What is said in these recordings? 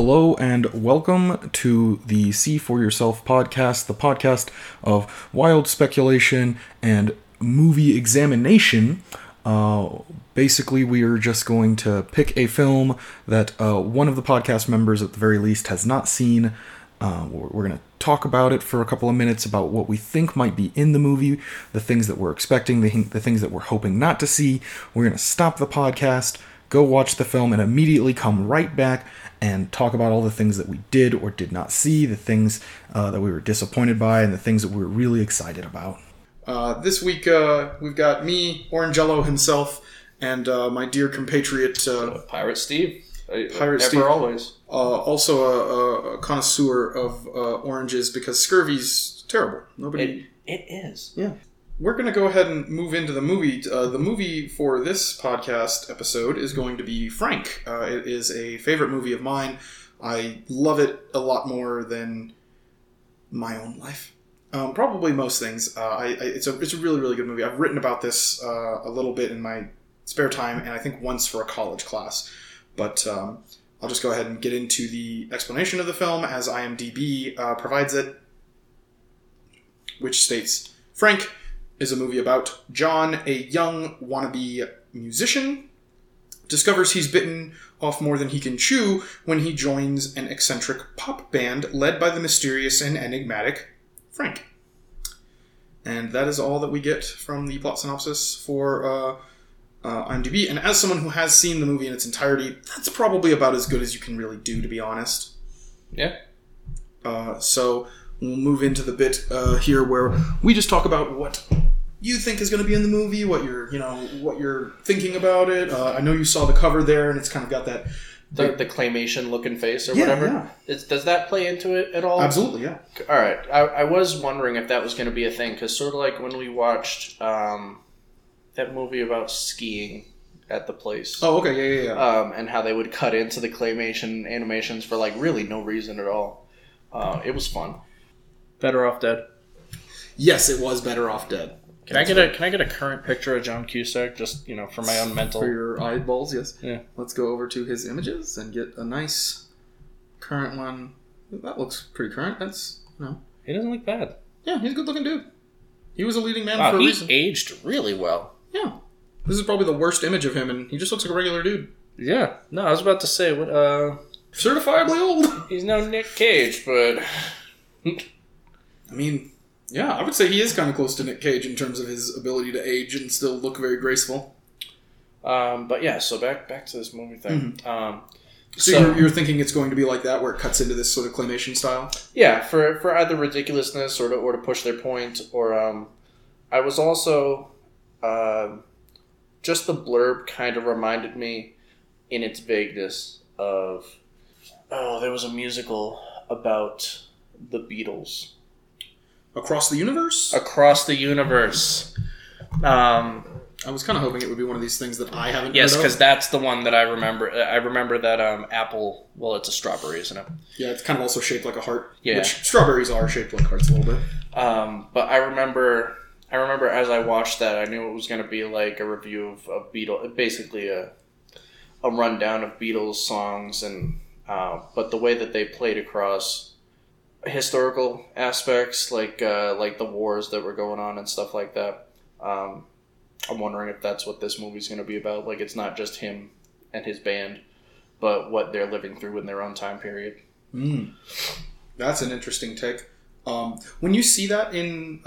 Hello and welcome to the See For Yourself podcast, the podcast of wild speculation and movie examination. Basically, we are just going to pick a film that one of the podcast members at the very least has not seen. We're going to talk about it for a couple of minutes about what we think might be in the movie, the things that we're expecting, the things that we're hoping not to see. We're going to stop the podcast, go watch the film, and immediately come right back and talk about all the things that we did or did not see, the things that we were disappointed by, and the things that we were really excited about. This week, we've got me, Orangello himself, and my dear compatriot... Pirate Steve. Pirate Steve. Never always. Also a connoisseur of oranges, because scurvy's terrible. Nobody. It is. Yeah. We're going to go ahead and move into the movie. The movie for this podcast episode is going to be Frank. It is a favorite movie of mine. I love it a lot more than my own life. Probably most things. It's a really, really good movie. I've written about this a little bit in my spare time, and I think once for a college class. But I'll just go ahead and get into the explanation of the film as IMDb provides it, which states, Frank is a movie about John, a young wannabe musician, discovers he's bitten off more than he can chew when he joins an eccentric pop band led by the mysterious and enigmatic Frank. And that is all that we get from the plot synopsis for IMDb. And as someone who has seen the movie in its entirety, that's probably about as good as you can really do, to be honest. Yeah. So we'll move into the bit here where we just talk about what you think is going to be in the movie, what you're thinking about it. I know you saw the cover there, and it's kind of got that the claymation looking face or whatever. Yeah. Does that play into it at all? Absolutely, yeah. All right, I was wondering if that was going to be a thing, because sort of like when we watched that movie about skiing at the place. Oh, okay, yeah. And how they would cut into the claymation animations for like really no reason at all. It was fun. Better Off Dead. Yes, it was Better Off Dead. Can I get a current picture of John Cusack, just, for my own mental... For your eyeballs, yes. Yeah. Let's go over to his images and get a nice current one. That looks pretty current. That's, He doesn't look bad. Yeah, he's a good-looking dude. He was a leading man for a reason. He aged really well. Yeah. This is probably the worst image of him, and he just looks like a regular dude. Yeah. No, I was about to say, what, certifiably old. He's no Nick Cage, but... I mean, yeah, I would say he is kind of close to Nick Cage in terms of his ability to age and still look very graceful. But yeah, so back to this movie thing. Mm-hmm. So you're thinking it's going to be like that, where it cuts into this sort of claymation style? Yeah, for either ridiculousness or to push their point, or I was also just the blurb kind of reminded me in its vagueness of there was a musical about the Beatles. Across the Universe? Across the Universe. I was kind of hoping it would be one of these things that I haven't heard of. Yes, because that's the one that I remember. I remember that apple, well, it's a strawberry, isn't it? Yeah, it's kind of also shaped like a heart. Yeah. Which strawberries are shaped like hearts a little bit. But I remember as I watched that, I knew it was going to be like a review of a Beatles, basically a rundown of Beatles songs, and but the way that they played across... historical aspects, like the wars that were going on and stuff like that. I'm wondering if that's what this movie's going to be about. Like, it's not just him and his band, but what they're living through in their own time period. Mm. That's an interesting take. When you see that in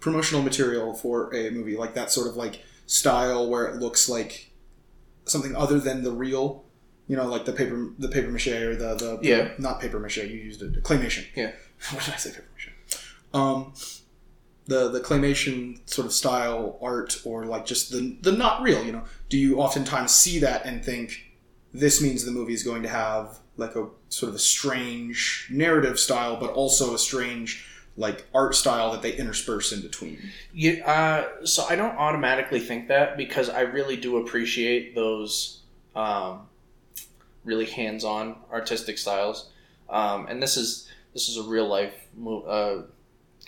promotional material for a movie, like that sort of like style where it looks like something other than the real... like the paper mache or the yeah. Not paper mache. You used a claymation. Yeah. What did I say? Paper mache. The claymation sort of style art, or like just the not real. Do you oftentimes see that and think this means the movie is going to have like a sort of a strange narrative style, but also a strange like art style that they intersperse in between? Yeah. So I don't automatically think that, because I really do appreciate those. Really hands-on artistic styles, and this is a real life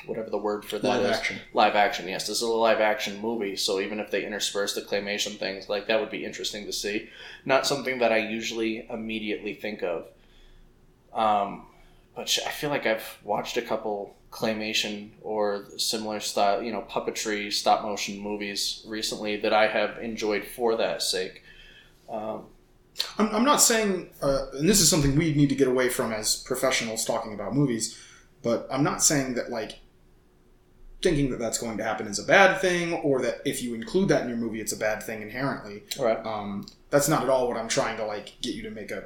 whatever the word for that is. Live action. Yes, this is a live action movie, so even if they intersperse the claymation things, like that would be interesting to see. Not something that I usually immediately think of. But I feel like I've watched a couple claymation or similar style, you know, puppetry, stop motion movies recently that I have enjoyed for that sake. I'm not saying, and this is something we need to get away from as professionals talking about movies, but I'm not saying that, like, thinking that that's going to happen is a bad thing, or that if you include that in your movie, it's a bad thing inherently. Right. That's not at all what I'm trying to, like, get you to make a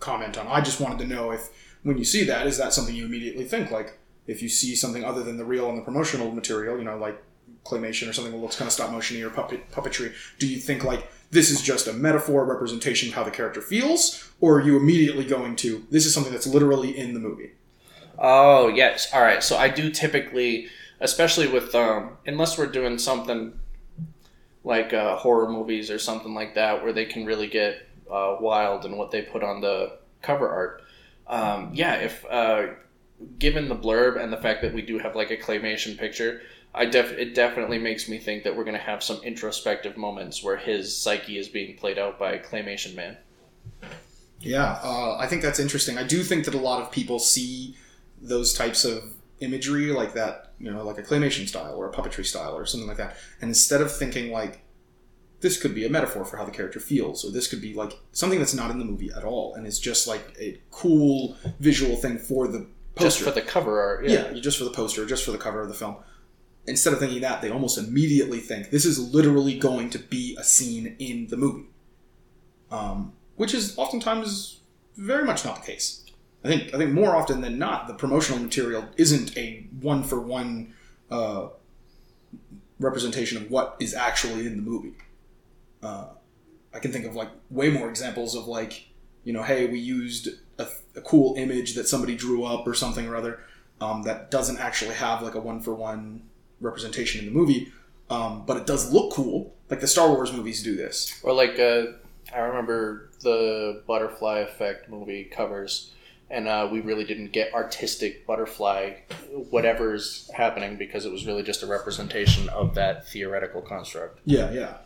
comment on. I just wanted to know if, when you see that, is that something you immediately think? Like, if you see something other than the real and the promotional material, you know, like claymation or something that looks kind of stop motion-y or puppetry, do you think, like, this is just a metaphor representation of how the character feels, or are you immediately going to, this is something that's literally in the movie? Oh, yes. All right. So I do typically, especially with, unless we're doing something like horror movies or something like that, where they can really get wild in what they put on the cover art. Given the blurb and the fact that we do have like a claymation picture, it definitely makes me think that we're going to have some introspective moments where his psyche is being played out by Claymation Man. Yeah, I think that's interesting. I do think that a lot of people see those types of imagery like that, you know, like a claymation style or a puppetry style or something like that. And instead of thinking like, this could be a metaphor for how the character feels, or this could be like something that's not in the movie at all, and it's just like a cool visual thing for the poster. Just for the cover art. Yeah, just for the poster, just for the cover of the film. Instead of thinking that, they almost immediately think, this is literally going to be a scene in the movie. Which is oftentimes very much not the case. I think more often than not, the promotional material isn't a one-for-one representation of what is actually in the movie. I can think of like way more examples of like, you know, hey, we used a cool image that somebody drew up or something or other that doesn't actually have like a one-for-one representation in the movie, but it does look cool. Like the Star Wars movies do this. Or like I remember the Butterfly Effect movie covers, and we really didn't get artistic butterfly whatever's happening because it was really just a representation of that theoretical construct. Yeah.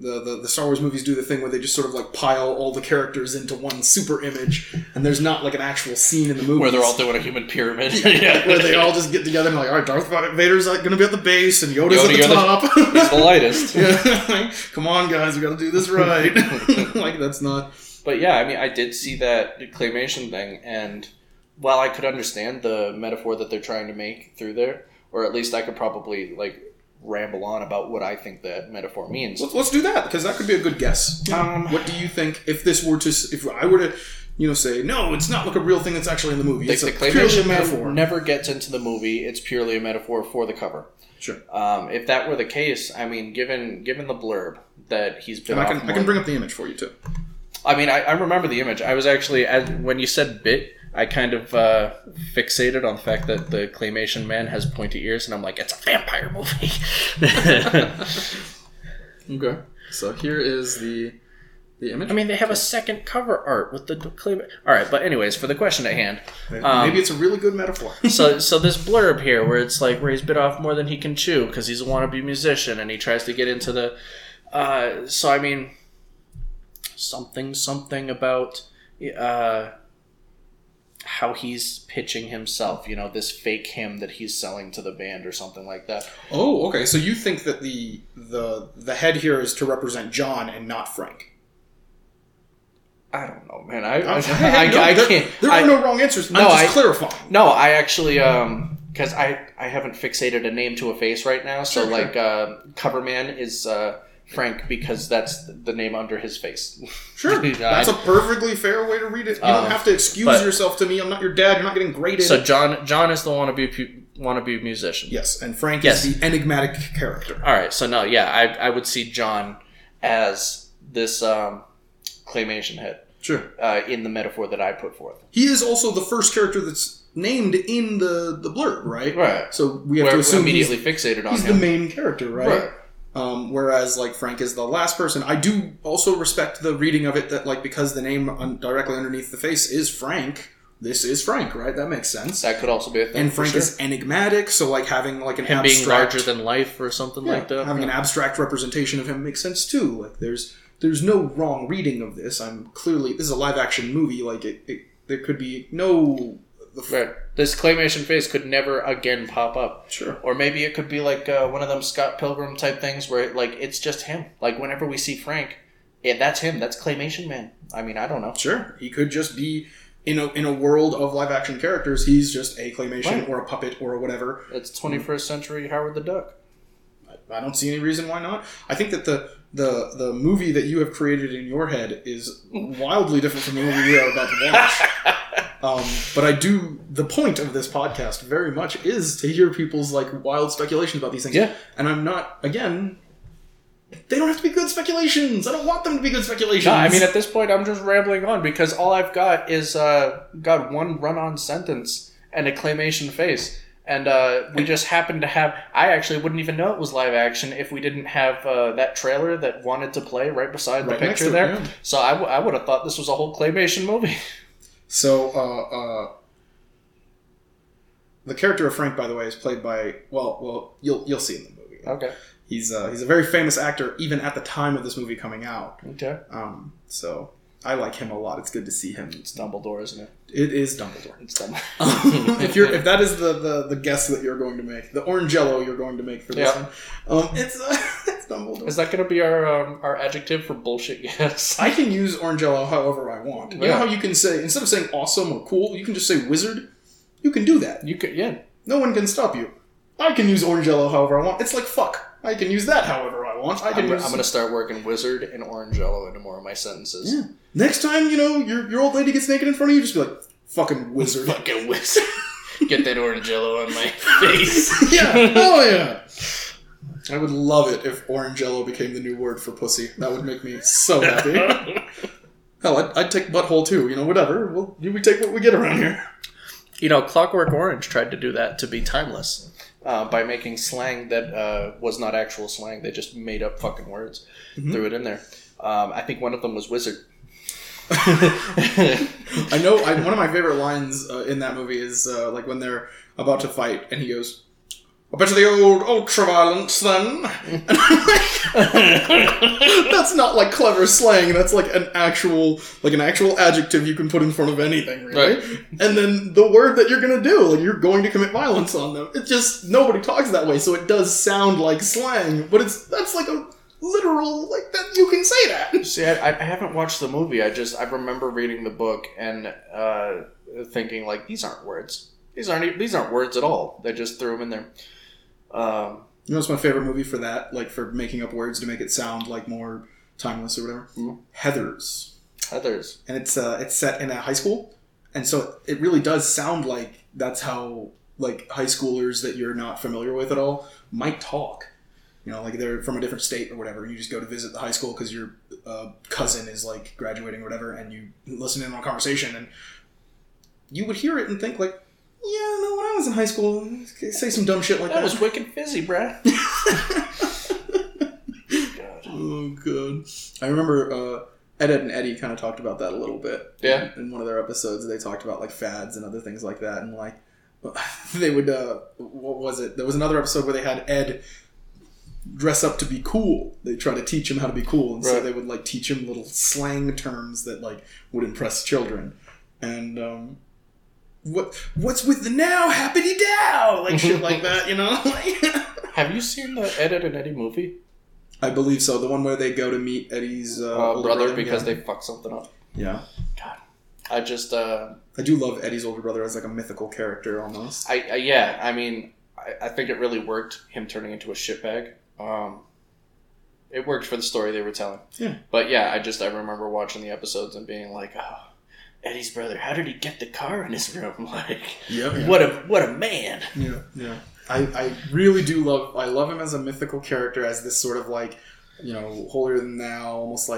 The Star Wars movies do the thing where they just sort of like pile all the characters into one super image, and there's not like an actual scene in the movie where they're all doing a human pyramid. Yeah, where they all just get together and like, all right, Darth Vader's going to be at the base, and Yoda's at the top. He's the lightest. Yeah, like, come on, guys, we got to do this right. Like that's not. But yeah, I mean, I did see that claymation thing, and while I could understand the metaphor that they're trying to make through there, or at least I could probably like ramble on about what I think that metaphor means. Let's do that, because that could be a good guess. What do you think if this were to, if I were to, you know, say no, it's not like a real thing that's actually in the movie. It's purely a metaphor. Never gets into the movie. It's purely a metaphor for the cover. Sure. If that were the case, I mean, given the blurb that he's been, I can bring up the image for you too. I mean, I remember the image. I was actually when you said bit. I kind of fixated on the fact that the Claymation Man has pointy ears, and I'm like, it's a vampire movie. Okay. So here is the image. I mean, they have a second cover art with the Claymation. All right, but anyways, for the question at hand. Maybe it's a really good metaphor. so this blurb here where it's like where he's bit off more than he can chew because he's a wannabe musician, and he tries to get into the... so, I mean, something about... how he's pitching himself, you know, this fake him that he's selling to the band or something like that. Oh, okay. So you think that the head here is to represent John and not Frank? I don't know, man. I can't. There are no wrong answers. I'm just clarifying. No, I actually, because I haven't fixated a name to a face right now. So sure. Like Coverman is Frank, because that's the name under his face. Sure. That's a perfectly fair way to read it. You don't have to excuse yourself to me. I'm not your dad. You're not getting graded. So John is the wannabe musician. Yes, and Frank is the enigmatic character. All right, so no, yeah, I would see John as this claymation head. Sure. In the metaphor that I put forth. He is also the first character that's named in the blurb, right? Right. So we have to assume immediately fixated on him. He's the main character, right? Whereas like Frank is the last person. I do also respect the reading of it that like because the name directly underneath the face is Frank, this is Frank, right? That makes sense. That could also be a thing. And Frank is enigmatic, so like having like him abstract, being larger than life or something like that. Having an abstract representation of him makes sense too. Like there's no wrong reading of this. This is a live action movie. Like it there could be no... Right. This claymation face could never again pop up. Sure. Or maybe it could be like one of them Scott Pilgrim type things where it's just him. Like whenever we see Frank, yeah, that's him. That's Claymation Man. I mean, I don't know. Sure. He could just be in a world of live action characters. He's just a claymation or a puppet or whatever. It's 21st century Howard the Duck. I don't see any reason why not. I think that the movie that you have created in your head is wildly different from the movie we are about to watch. But I do, the point of this podcast very much is to hear people's wild speculations about these things. Yeah. And I'm not, again, they don't have to be good speculations. I don't want them to be good speculations. No, I mean, at this point, I'm just rambling on because all I've got is, one run-on sentence and a claymation face. And we just happened to have... I actually wouldn't even know it was live action if we didn't have that trailer that wanted to play right beside the picture there. Yeah. So I would have thought this was a whole claymation movie. So, the character of Frank, by the way, is played by... Well, you'll see in the movie. Okay. He's a very famous actor, even at the time of this movie coming out. Okay. So... I like him a lot. It's good to see him. It's Dumbledore, isn't it? It is Dumbledore. It's Dumbledore. If that is the guess that you're going to make, the orange jello you're going to make for this one, it's Dumbledore. Is that going to be our adjective for bullshit guess? I can use orange jello however I want. You know how you can say, instead of saying awesome or cool, you can just say wizard? You can do that. You could, yeah. No one can stop you. I can use orange jello however I want. It's like fuck. I can use that however I want. I'm going to start working wizard and orange jello into more of my sentences. Yeah. Next time, your old lady gets naked in front of you, just be like, fucking wizard. Fucking wizard. Get that orange jello on my face. Yeah. Oh, yeah. I would love it if orange jello became the new word for pussy. That would make me so happy. Hell, I'd take butthole too. Whatever. Well, we take what we get around here. Clockwork Orange tried to do that to be timeless. By making slang that was not actual slang. They just made up fucking words. Mm-hmm. Threw it in there. I think one of them was wizard. I know one of my favorite lines in that movie is when they're about to fight and he goes, "I bet you the old ultraviolence then." And I'm like, that's not clever slang. That's an actual adjective you can put in front of anything, really. Right? And then the word that you're going to do, you're going to commit violence on them. It just, nobody talks that way, so it does sound like slang, but that's a literal, that you can say that. See, I haven't watched the movie. I remember reading the book and thinking these aren't words. These aren't words at all. They just threw them in there. What's my favorite movie for that? For making up words to make it sound more timeless or whatever? Mm-hmm. Heathers. And it's set in a high school. And so it really does sound like that's how high schoolers that you're not familiar with at all might talk. They're from a different state or whatever. You just go to visit the high school because your cousin is graduating or whatever. And you listen in on a conversation and you would hear it and think yeah, no, when I was in high school, say some dumb shit like that. That was wicked fizzy, bruh. God. Oh, God. I remember Ed and Eddie kind of talked about that a little bit. Yeah. In one of their episodes, they talked about, fads and other things like that. And, they would, what was it? There was another episode where they had Ed dress up to be cool. They try to teach him how to be cool. And so they would, teach him little slang terms that, would impress children. And, What's with the now happity dow? Shit like that, Have you seen the Ed, Edd n Eddy movie? I believe so. The one where they go to meet Eddie's brother because they fucked something up. Yeah. God. I just... I do love Eddie's older brother as a mythical character almost. I think it really worked, him turning into a shitbag. It worked for the story they were telling. Yeah. But yeah, I remember watching the episodes and being oh... Eddie's brother, how did he get the car in his room? What a man. Yeah, yeah. I really do love him as a mythical character, as this sort of holier than thou, almost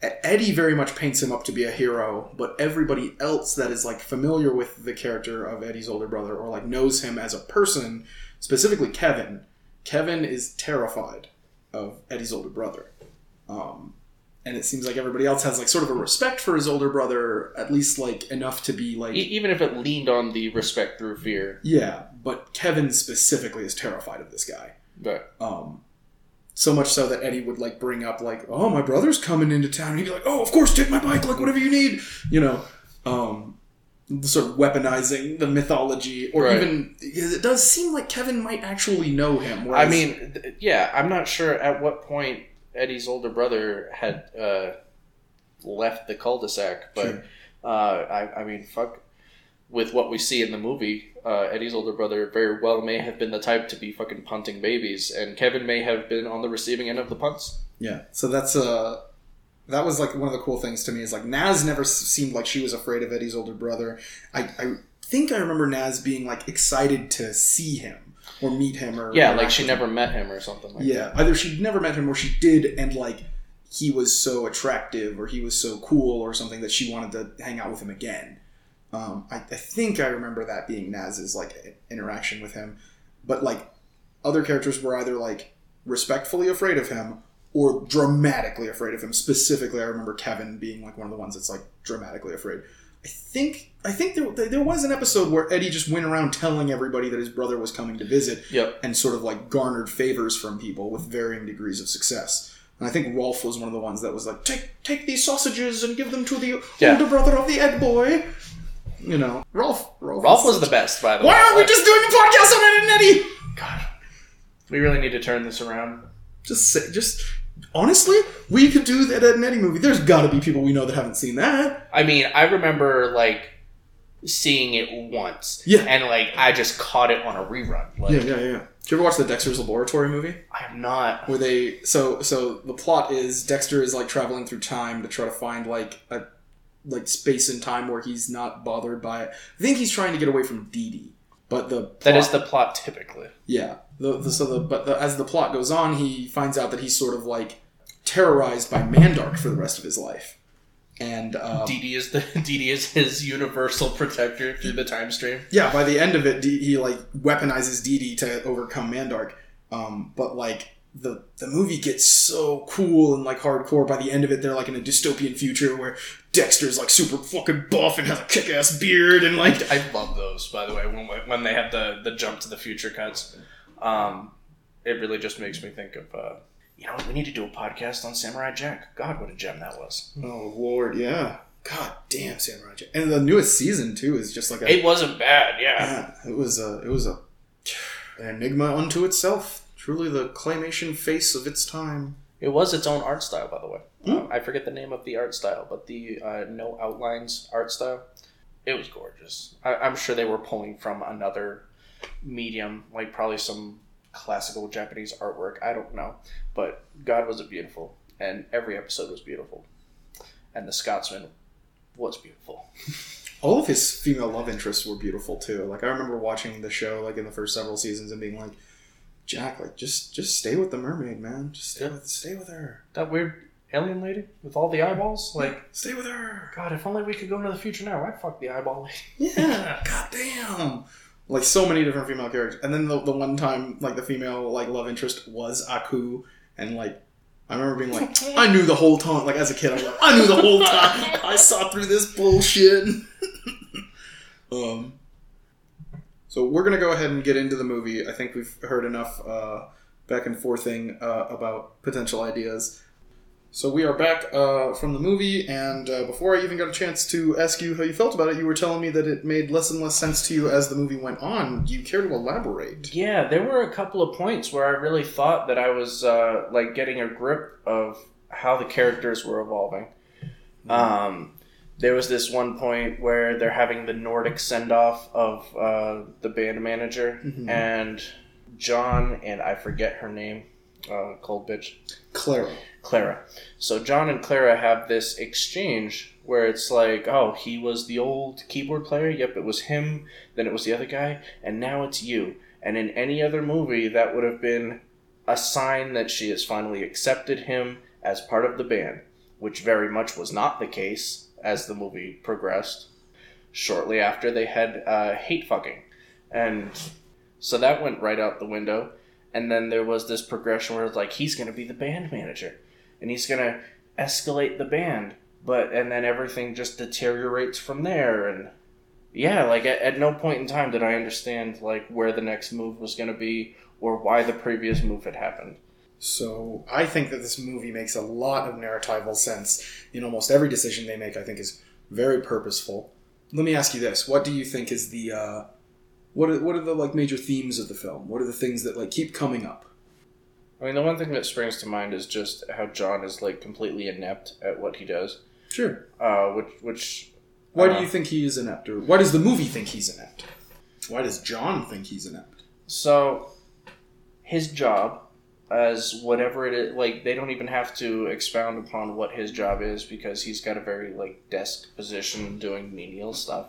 Eddie very much paints him up to be a hero, but everybody else that is familiar with the character of Eddie's older brother or knows him as a person, specifically Kevin is terrified of Eddie's older brother. And it seems everybody else has sort of a respect for his older brother, at least enough to be even if it leaned on the respect through fear. Yeah, but Kevin specifically is terrified of this guy. Right. So much so that Eddie would bring up oh, my brother's coming into town. And he'd be oh, of course, take my bike, whatever you need. sort of weaponizing the mythology, or even, because it does seem like Kevin might actually know him. Whereas, I mean, yeah, I'm not sure at what point Eddie's older brother had left the cul-de-sac, but I mean, fuck, with what we see in the movie, Eddie's older brother very well may have been the type to be fucking punting babies, and Kevin may have been on the receiving end of the punts. Yeah, so that's that was like one of the cool things to me, is like Naz never seemed like she was afraid of Eddie's older brother. I think I remember Naz being like excited to see him or meet him, or like she never met him or something like that. Yeah, either she never met him or she did, and like he was so attractive or he was so cool or something that she wanted to hang out with him again. I think I remember that being Naz's like interaction with him, but like other characters were either like respectfully afraid of him or dramatically afraid of him. Specifically, I remember Kevin being like one of the ones that's like dramatically afraid. I think there was an episode where Eddie just went around telling everybody that his brother was coming to visit, and sort of like garnered favors from people with varying degrees of success. And I think Rolf was one of the ones that was like, take these sausages and give them to the older brother of the Ed boy. You know, Rolf was the best, by the way. Why aren't we just doing a podcast on Ed and Eddie? God, we really need to turn this around. Just honestly, we could do that Ed and Eddie movie. There's got to be people we know that haven't seen that. I mean, I remember like seeing it once, and like I just caught it on a rerun. Like, yeah. Did you ever watch the Dexter's Laboratory movie? I have not. Where they so the plot is Dexter is like traveling through time to try to find like a space and time where he's not bothered by it. I think he's trying to get away from Dee Dee, but that is the plot typically. Yeah. As the plot goes on, he finds out that he's sort of like terrorized by Mandark for the rest of his life, and Dee Dee is his universal protector through the time stream. Yeah. By the end of it, he like weaponizes Dee Dee to overcome Mandark, but like. The movie gets so cool and like hardcore. By the end of it, they're like in a dystopian future where Dexter's like super fucking buff and has a kick-ass beard, and like I love those, by the way, when they have the jump to the future cuts. It really just makes me think of you know, we need to do a podcast on Samurai Jack. God, what a gem that was. Oh Lord, yeah. God damn Samurai Jack. And the newest season too is just like it wasn't bad, yeah. It was a enigma unto itself. Truly the claymation face of its time. It was its own art style, by the way. I forget the name of the art style, but the no outlines art style, it was gorgeous. I'm sure they were pulling from another medium, like probably some classical Japanese artwork. I don't know. But God, was it beautiful. And every episode was beautiful. And The Scotsman was beautiful. All of his female love interests were beautiful, too. Like, I remember watching the show, like, in the first several seasons and being like, Jack, like, just stay with the mermaid, man. Just stay with her. That weird alien lady with all the eyeballs? Like, stay with her. God, if only we could go into the future now. I'd fuck the eyeball lady. Yeah. God damn. Like, so many different female characters. And then the one time, like, the female, like, love interest was Aku. And, like, I remember being like, I knew the whole time. Like, as a kid, I was like, I knew the whole time. I saw through this bullshit. So we're going to go ahead and get into the movie. I think we've heard enough back and forthing about potential ideas. So we are back from the movie, and before I even got a chance to ask you how you felt about it, you were telling me that it made less and less sense to you as the movie went on. Do you care to elaborate? Yeah, there were a couple of points where I really thought that I was like getting a grip of how the characters were evolving. There was this one point where they're having the Nordic send-off of the band manager, and John and I forget her name, cold bitch. Clara. So John and Clara have this exchange where it's like, oh, he was the old keyboard player. Yep, it was him. Then it was the other guy. And now it's you. And in any other movie, that would have been a sign that she has finally accepted him as part of the band, which very much was not the case. As the movie progressed, shortly after they had hate fucking, and so that went right out the window. And then there was this progression where it's like he's gonna be the band manager, and he's gonna escalate the band, and then everything just deteriorates from there. And yeah, like at no point in time did I understand like where the next move was gonna be or why the previous move had happened. So I think that this movie makes a lot of narratival sense. In almost every decision they make, I think, is very purposeful. Let me ask you this: what do you think is the what are the like major themes of the film? What are the things that like keep coming up? I mean, the one thing that springs to mind is just how John is like completely inept at what he does. Sure. Why do you think he is inept, or why does the movie think he's inept? Why does John think he's inept? So, his job, as whatever it is, like, they don't even have to expound upon what his job is, because he's got a very, like, desk position doing menial stuff.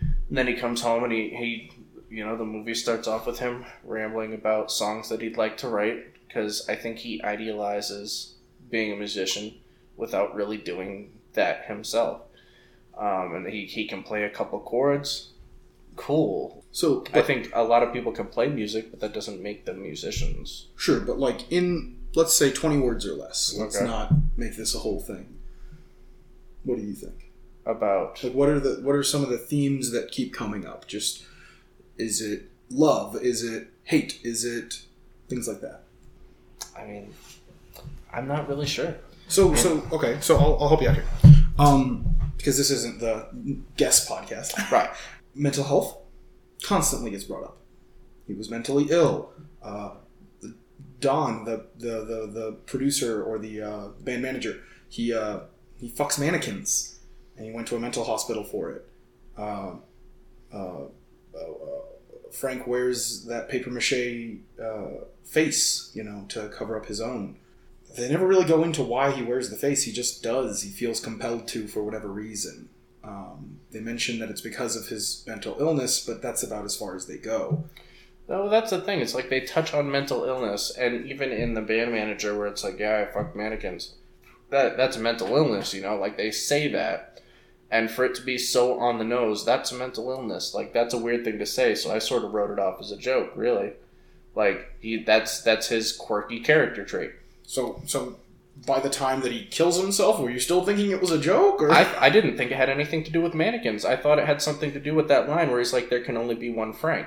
And then he comes home and he you know, the movie starts off with him rambling about songs that he'd like to write, because I think he idealizes being a musician without really doing that himself. And he can play a couple chords. Cool. So I think a lot of people can play music, but that doesn't make them musicians. Sure, but like in, let's say 20 words or less. Let's not make this a whole thing. What do you think? About? Like what are some of the themes that keep coming up? Just, is it love? Is it hate? Is it things like that? I mean, I'm not really sure. So okay, so I'll help you out here. Because this isn't the guest podcast. Right. Mental health constantly gets brought up. He was mentally ill. Don, the producer or the band manager, he fucks mannequins, and he went to a mental hospital for it. Frank wears that papier-mâché face, you know, to cover up his own. They never really go into why he wears the face. He just does. He feels compelled to for whatever reason. They mention that it's because of his mental illness, but that's about as far as they go. No, that's the thing. It's like they touch on mental illness, and even in the band manager where it's like, yeah, I fucked mannequins. That's a mental illness, you know? Like, they say that, and for it to be so on the nose, that's a mental illness. Like, that's a weird thing to say, so I sort of wrote it off as a joke, really. Like, that's his quirky character trait. So by the time that he kills himself, were you still thinking it was a joke? Or? I didn't think it had anything to do with mannequins. I thought it had something to do with that line where he's like, there can only be one Frank.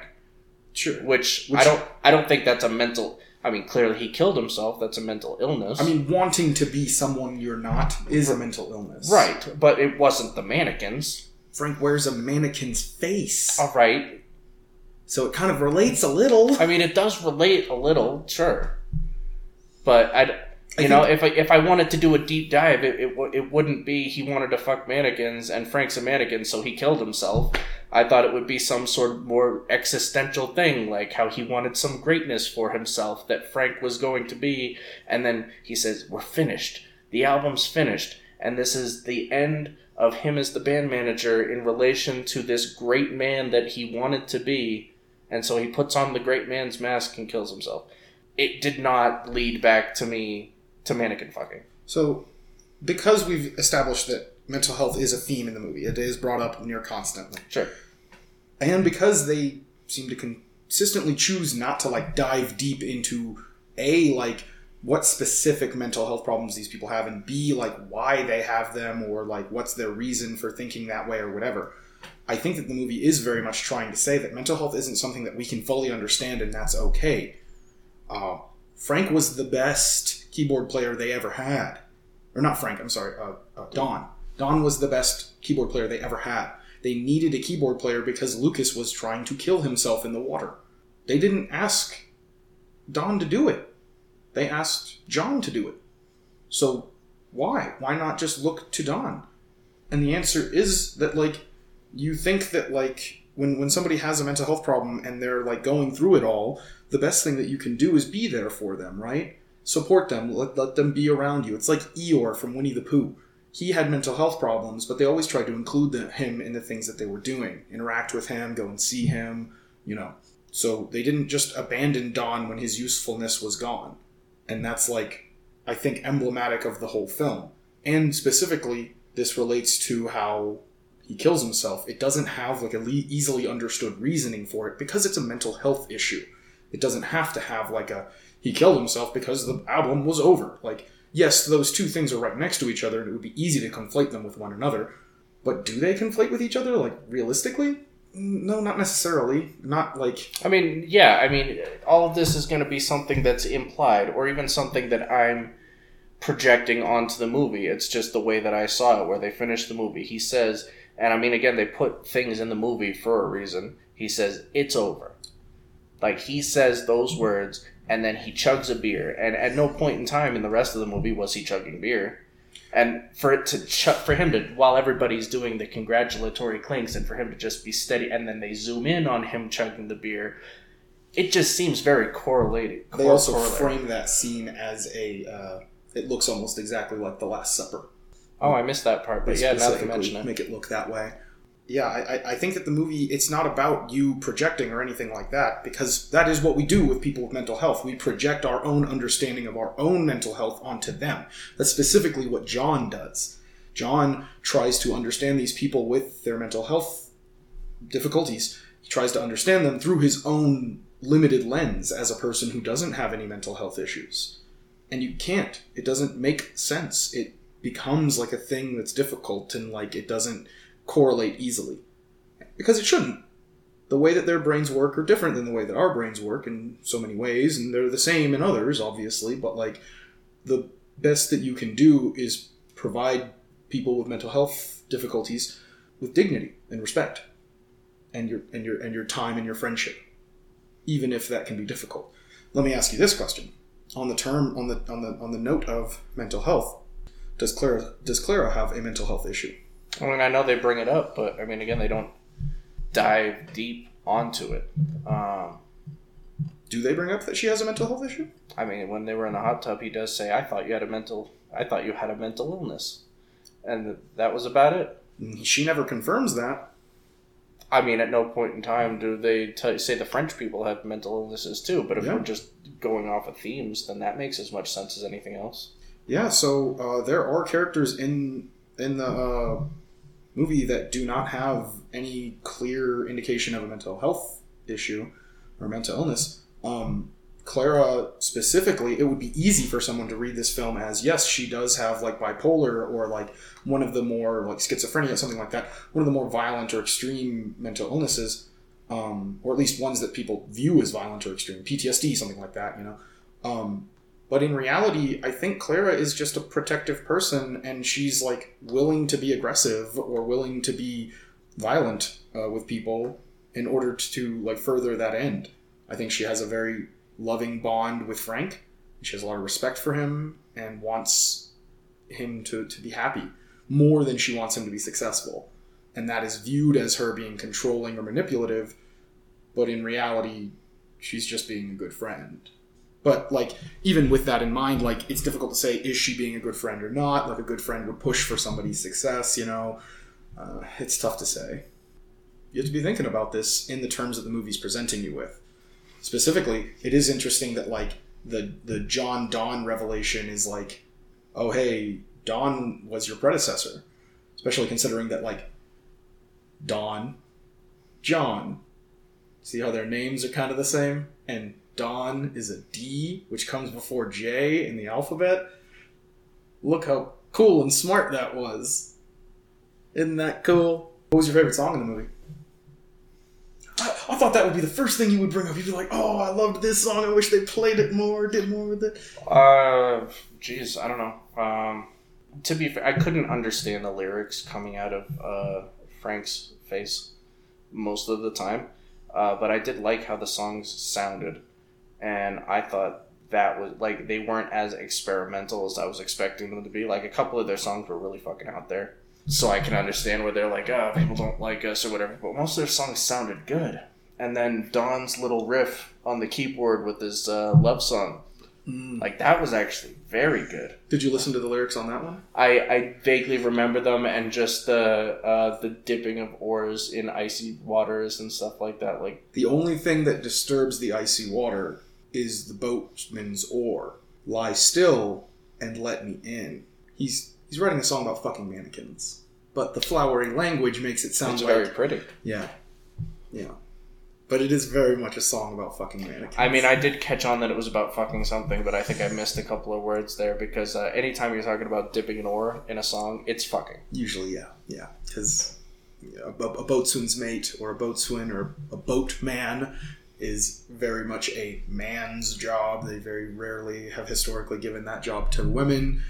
Sure. Which I don't think that's a mental... I mean, clearly he killed himself. That's a mental illness. I mean, wanting to be someone you're not is a mental illness. Right, but it wasn't the mannequins. Frank wears a mannequin's face. All right. So it kind of relates a little. I mean, it does relate a little, sure. But if I wanted to do a deep dive, it wouldn't be he wanted to fuck mannequins and Frank's a mannequin, so he killed himself. I thought it would be some sort of more existential thing, like how he wanted some greatness for himself that Frank was going to be, and then he says, "We're finished. The album's finished, and this is the end of him as the band manager in relation to this great man that he wanted to be," and so he puts on the great man's mask and kills himself. It did not lead back to me to mannequin fucking. So, because we've established that mental health is a theme in the movie, it is brought up near constantly. Sure. And because they seem to consistently choose not to, like, dive deep into, A, like, what specific mental health problems these people have, and B, like, why they have them, or, like, what's their reason for thinking that way, or whatever. I think that the movie is very much trying to say that mental health isn't something that we can fully understand, and that's okay. Frank was the best keyboard player they ever had. Or not Frank, I'm sorry, Don. Don was the best keyboard player they ever had. They needed a keyboard player because Lucas was trying to kill himself in the water. They didn't ask Don to do it. They asked John to do it. So why? Why not just look to Don? And the answer is that, like, you think that, like, when somebody has a mental health problem and they're, like, going through it all, the best thing that you can do is be there for them, right? Support them. Let them be around you. It's like Eeyore from Winnie the Pooh. He had mental health problems, but they always tried to include him in the things that they were doing. Interact with him, go and see him, you know. So they didn't just abandon Don when his usefulness was gone. And that's, like, I think emblematic of the whole film. And specifically, this relates to how he kills himself. It doesn't have, like, a easily understood reasoning for it because it's a mental health issue. It doesn't have to have, like, a he killed himself because the album was over. Like, yes, those two things are right next to each other and it would be easy to conflate them with one another, but do they conflate with each other, like, realistically? No, not necessarily. Not, like... I mean, yeah, I mean, all of this is going to be something that's implied or even something that I'm projecting onto the movie. It's just the way that I saw it, where they finish the movie. He says... And I mean, again, they put things in the movie for a reason. He says, "It's over." Like, he says those words, and then he chugs a beer. And at no point in time in the rest of the movie was he chugging beer. And for it to for him to, while everybody's doing the congratulatory clinks, and for him to just be steady, and then they zoom in on him chugging the beer, it just seems very correlated. They also frame that scene as a, it looks almost exactly like The Last Supper. Oh, I missed that part, but yeah, now that you mention it. Make it look that way. Yeah, I think that the movie, it's not about you projecting or anything like that, because that is what we do with people with mental health. We project our own understanding of our own mental health onto them. That's specifically what John does. John tries to understand these people with their mental health difficulties. He tries to understand them through his own limited lens as a person who doesn't have any mental health issues. And you can't. It doesn't make sense. It becomes like a thing that's difficult, and like it doesn't correlate easily, because it shouldn't. The way that their brains work are different than the way that our brains work in so many ways, and they're the same in others, obviously, but like the best that you can do is provide people with mental health difficulties with dignity and respect and your time and your friendship, even if that can be difficult. Let me ask you this question on the term, on the note of mental health. Does Clara have a mental health issue? I mean, I know they bring it up, but, I mean, again, they don't dive deep onto it. Do they bring up that she has a mental health issue? I mean, when they were in the hot tub, he does say, I thought you had a mental illness." And that was about it. She never confirms that. I mean, at no point in time do they say the French people have mental illnesses too, but if we're just going off of themes, then that makes as much sense as anything else. Yeah, so there are characters in the movie that do not have any clear indication of a mental health issue or mental illness. Clara specifically, it would be easy for someone to read this film as, yes, she does have like bipolar or like one of the more like schizophrenia, something like that, one of the more violent or extreme mental illnesses, or at least ones that people view as violent or extreme, PTSD, something like that, you know. But in reality, I think Clara is just a protective person, and she's like willing to be aggressive or willing to be violent with people in order to like further that end. I think she has a very loving bond with Frank. She has a lot of respect for him and wants him to be happy more than she wants him to be successful. And that is viewed as her being controlling or manipulative. But in reality, she's just being a good friend. But, like, even with that in mind, like, it's difficult to say, is she being a good friend or not? Like, a good friend would push for somebody's success, you know? It's tough to say. You have to be thinking about this in the terms that the movie's presenting you with. Specifically, it is interesting that, like, the John Donne revelation is like, oh, hey, Donne was your predecessor. Especially considering that, like, Donne, John. See how their names are kind of the same? And Don is a D, which comes before J in the alphabet. Look how cool and smart that was. Isn't that cool? What was your favorite song in the movie? I thought that would be the first thing you would bring up. You'd be like, oh, I loved this song. I wish they played it more, did more with it. Geez, I don't know. To be fair, I couldn't understand the lyrics coming out of Frank's face most of the time. But I did like how the songs sounded. And I thought that was, like, they weren't as experimental as I was expecting them to be. Like, a couple of their songs were really fucking out there. So I can understand where they're like, oh, people don't like us or whatever. But most of their songs sounded good. And then Don's little riff on the keyboard with his love song. Like, that was actually very good. Did you listen to the lyrics on that one? I vaguely remember them, and just the dipping of oars in icy waters and stuff like that. Like, the only thing that disturbs the icy water is the boatman's oar. Lie still and let me in. He's writing a song about fucking mannequins, but the flowery language makes it sound very pretty. Yeah. But it is very much a song about fucking mannequins. I mean, I did catch on that it was about fucking something, but I think I missed a couple of words there, because anytime you're talking about dipping an oar in a song, it's fucking. Usually, yeah. Because a boatswain's mate or a boatswain or a boatman is very much a man's job. They very rarely have historically given that job to women.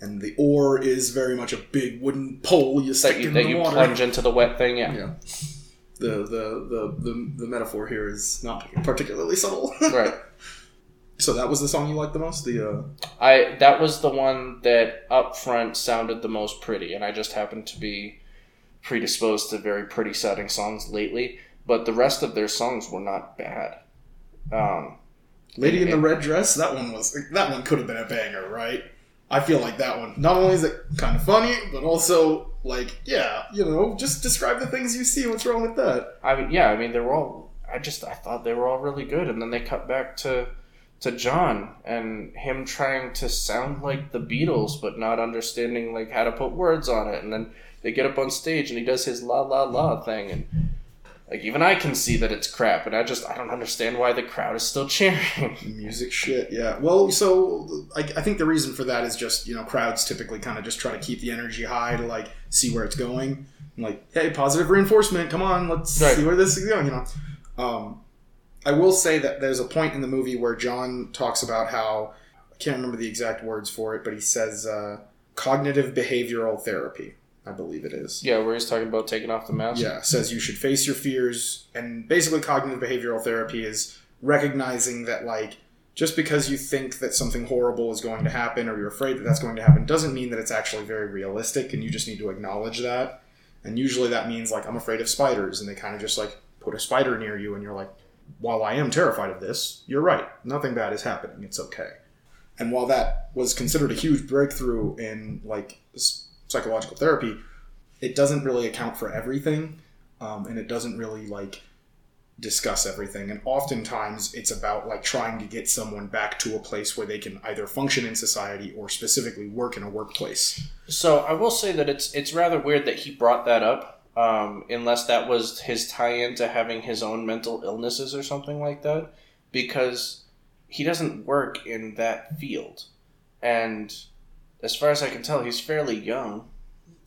And the oar is very much a big wooden pole you stick in the water. That you plunge into the wet thing, yeah. Yeah. The metaphor here is not particularly subtle. Right. So that was the song you liked the most? That was the one that up front sounded the most pretty, and I just happened to be predisposed to very pretty sounding songs lately, but the rest of their songs were not bad. Lady in the Red Dress, that one could have been a banger, right? I feel like that one, not only is it kind of funny, but also, like, yeah, you know, just describe the things you see. What's wrong with that? I mean, they were all, I thought they were all really good. And then they cut back to John and him trying to sound like the Beatles, but not understanding, like, how to put words on it. And then they get up on stage and he does his la la la thing. And, like, even I can see that it's crap. And I don't understand why the crowd is still cheering. Music shit, yeah. Well, so I think the reason for that is just, you know, crowds typically kind of just try to keep the energy high to, like, see where it's going. And, like, hey, positive reinforcement. Come on, let's see where this is going, you know. I will say that there's a point in the movie where John talks about how, I can't remember the exact words for it, but he says cognitive behavioral therapy, I believe it is. Yeah, where he's talking about taking off the mask. Yeah, says you should face your fears. And basically cognitive behavioral therapy is recognizing that, like, just because you think that something horrible is going to happen or you're afraid that that's going to happen doesn't mean that it's actually very realistic, and you just need to acknowledge that. And usually that means, like, I'm afraid of spiders, and they kind of just, like, put a spider near you and you're like, while I am terrified of this, you're right. Nothing bad is happening. It's okay. And while that was considered a huge breakthrough in, like, psychological therapy, it doesn't really account for everything, and it doesn't really, like, discuss everything. And oftentimes it's about, like, trying to get someone back to a place where they can either function in society or specifically work in a workplace. So I will say that it's rather weird that he brought that up, unless that was his tie-in to having his own mental illnesses or something like that, because he doesn't work in that field. And as far as I can tell, he's fairly young.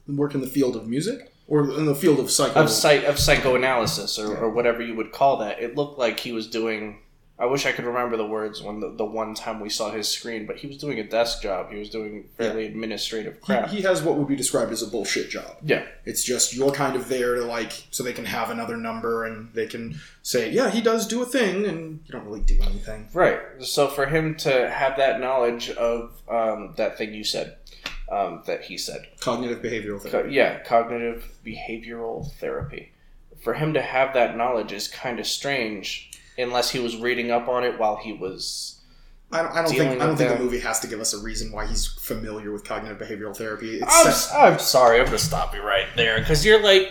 Work in the field of music? Or in the field of psychoanalysis, or whatever you would call that. It looked like he was doing... I wish I could remember the words when the one time we saw his screen, but he was doing a desk job. He was doing fairly administrative crap. He has what would be described as a bullshit job. Yeah. It's just you're kind of there to, like, so they can have another number and they can say, yeah, he does do a thing, and you don't really do anything. Right. So for him to have that knowledge of that thing you said, that he said. Cognitive behavioral therapy. Cognitive behavioral therapy. For him to have that knowledge is kind of strange. Unless he was reading up on it while he was. I don't think the movie has to give us a reason why he's familiar with cognitive behavioral therapy. I'm sorry, I'm gonna stop you right there because you're like,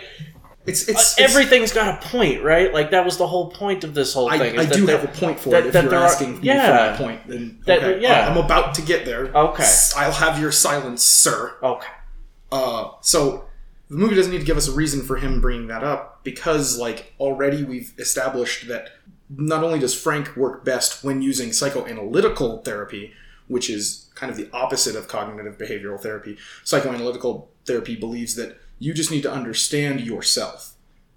everything's got a point, right? Like that was the whole point of this whole thing. I have a point for it. If you're asking me for my point, then okay. I'm about to get there. Okay, I'll have your silence, sir. Okay. So the movie doesn't need to give us a reason for him bringing that up because, like, already we've established that. Not only does Frank work best when using psychoanalytical therapy, which is kind of the opposite of cognitive behavioral therapy, psychoanalytical therapy believes that you just need to understand yourself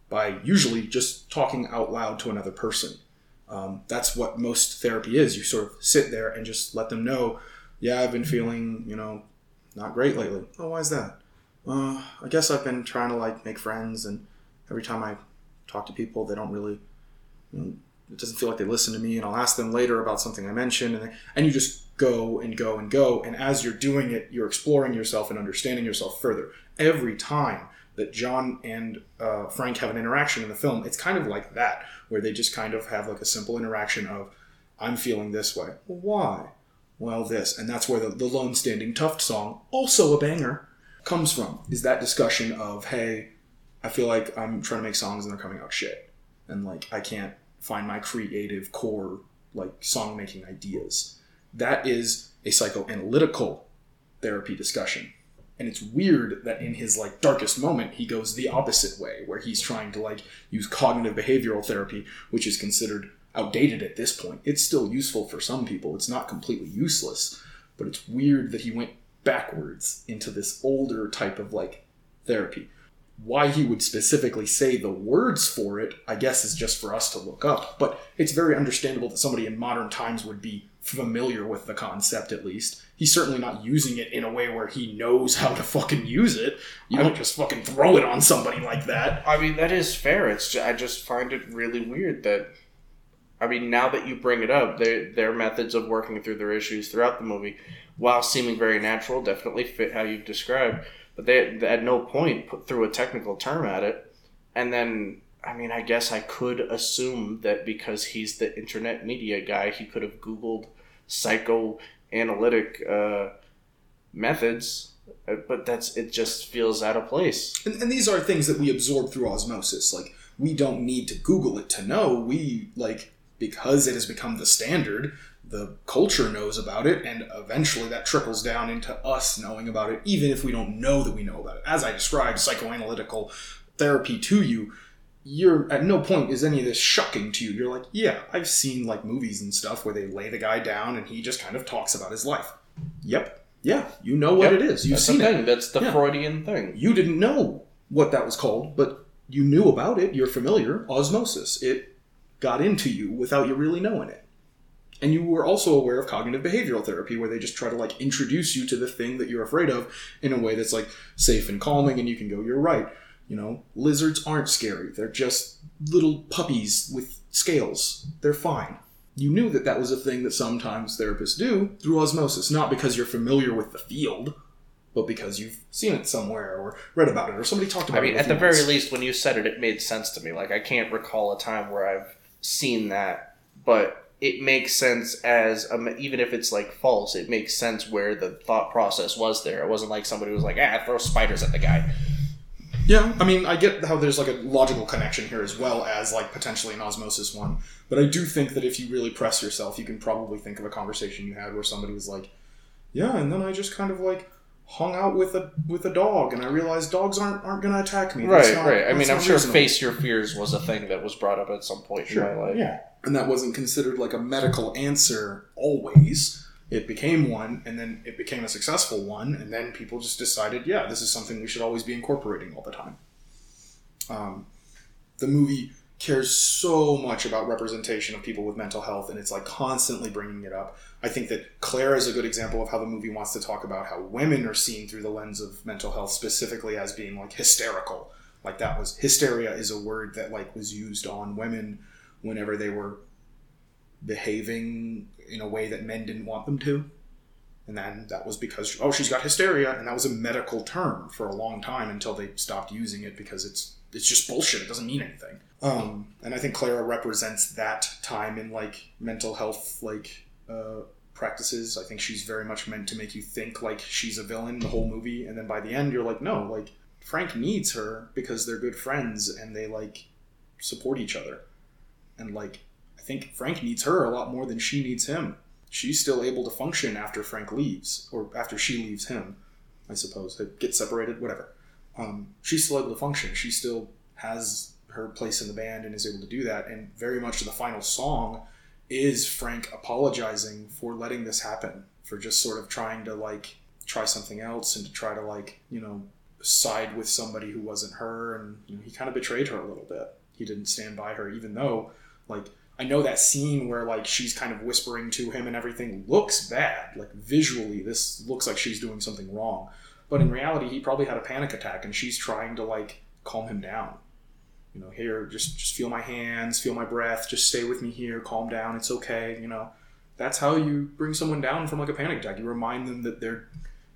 by usually just talking out loud to another person. That's what most therapy is. You sort of sit there and just let them know, yeah, I've been feeling, you know, not great lately. Oh, why is that? I guess I've been trying to, like, make friends, and every time I talk to people, they don't really, you know, it doesn't feel like they listen to me, and I'll ask them later about something I mentioned. And you just go and go and go. And as you're doing it, you're exploring yourself and understanding yourself further. Every time that John and Frank have an interaction in the film, it's kind of like that, where they just kind of have like a simple interaction of, I'm feeling this way. Well, why? Well, this. And that's where the Lone Standing Tuft song, also a banger, comes from, is that discussion of, hey, I feel like I'm trying to make songs and they're coming out shit. And like, I can't find my creative core, like, song making ideas. That is a psychoanalytical therapy discussion. And it's weird that in his, like, darkest moment, he goes the opposite way, where he's trying to, like, use cognitive behavioral therapy, which is considered outdated at this point. It's still useful for some people. It's not completely useless, but it's weird that he went backwards into this older type of, like, therapy. Why he would specifically say the words for it, I guess, is just for us to look up. But it's very understandable that somebody in modern times would be familiar with the concept, at least. he's certainly not using it in a way where he knows how to fucking use it. You don't just fucking throw it on somebody like that. I mean, that is fair. I just find it really weird that... I mean, now that you bring it up, their methods of working through their issues throughout the movie, while seeming very natural, definitely fit how you've described, but they at no point put through a technical term at it. And then, I mean, I guess I could assume that because he's the internet media guy, he could have Googled psychoanalytic methods, but it just feels out of place. And these are things that we absorb through osmosis. Like, we don't need to Google it to know. We, because it has become the standard, the culture knows about it, and eventually that trickles down into us knowing about it, even if we don't know that we know about it. As I described psychoanalytical therapy to you, you're at no point is any of this shocking to you. You're like, yeah, I've seen movies and stuff where they lay the guy down and he just kind of talks about his life. Yep. Yeah. You know what it is. You've seen it. That's the Freudian thing. You didn't know what that was called, but you knew about it. You're familiar. Osmosis. It got into you without you really knowing it. And you were also aware of cognitive behavioral therapy, where they just try to introduce you to the thing that you're afraid of in a way that's safe and calming, and you can go, you're right. You know, lizards aren't scary. They're just little puppies with scales. They're fine. You knew that that was a thing that sometimes therapists do through osmosis, not because you're familiar with the field, but because you've seen it somewhere or read about it or somebody talked about it. I mean, at the very least, when you said it, it made sense to me. I can't recall a time where I've seen that, but it makes sense as, even if it's false, it makes sense where the thought process was there. It wasn't somebody was throw spiders at the guy. Yeah, I mean, I get how there's a logical connection here as well as potentially an osmosis one. But I do think that if you really press yourself, you can probably think of a conversation you had where somebody was yeah, and then I just kind of hung out with a dog and I realized dogs aren't going to attack me. That's right. I mean, I'm sure reasonable. Face your fears was a thing that was brought up at some point in my life. Yeah. And that wasn't considered a medical answer always. It became one, and then it became a successful one, and then people just decided, yeah, this is something we should always be incorporating all the time. The movie cares so much about representation of people with mental health, and it's constantly bringing it up. I think that Claire is a good example of how the movie wants to talk about how women are seen through the lens of mental health, specifically as being hysterical. That was hysteria is a word that was used on women whenever they were behaving in a way that men didn't want them to. And then that was because, she's got hysteria. And that was a medical term for a long time until they stopped using it because it's just bullshit. It doesn't mean anything. And I think Clara represents that time in mental health, practices. I think she's very much meant to make you think she's a villain the whole movie. And then by the end, you're no, Frank needs her because they're good friends and they support each other. And I think Frank needs her a lot more than she needs him. She's still able to function after Frank leaves, or after she leaves him, I suppose. They get separated, whatever. She's still able to function. She still has her place in the band and is able to do that. And very much the final song is Frank apologizing for letting this happen, for just sort of trying to try something else and to try to side with somebody who wasn't her. And he kind of betrayed her a little bit. He didn't stand by her, even though I know that scene where, she's kind of whispering to him and everything looks bad. Visually, this looks like she's doing something wrong. But in reality, he probably had a panic attack, and she's trying to, calm him down. You know, here, just feel my hands, feel my breath, just stay with me here, calm down, it's okay, you know. That's how you bring someone down from, a panic attack. You remind them that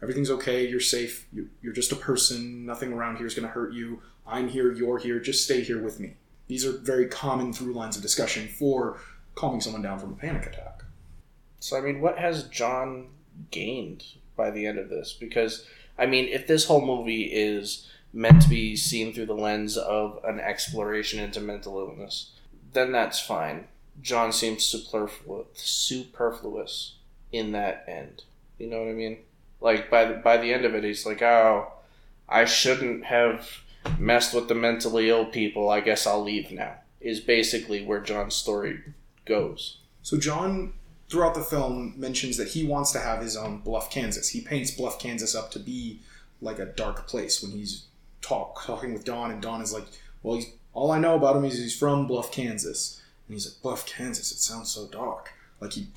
everything's okay, you're safe, you're just a person, nothing around here is going to hurt you, I'm here, you're here, just stay here with me. These are very common through lines of discussion for calming someone down from a panic attack. So, I mean, what has John gained by the end of this? Because, I mean, if this whole movie is meant to be seen through the lens of an exploration into mental illness, then that's fine. John seems superfluous in that end. You know what I mean? By the end of it, he's oh, I shouldn't have messed with the mentally ill people, I guess I'll leave now, is basically where John's story goes. So John, throughout the film, mentions that he wants to have his own Bluff, Kansas. He paints Bluff, Kansas up to be a dark place when he's talking with Don, and Don is well, all I know about him is he's from Bluff, Kansas. And he's Bluff, Kansas, it sounds so dark. He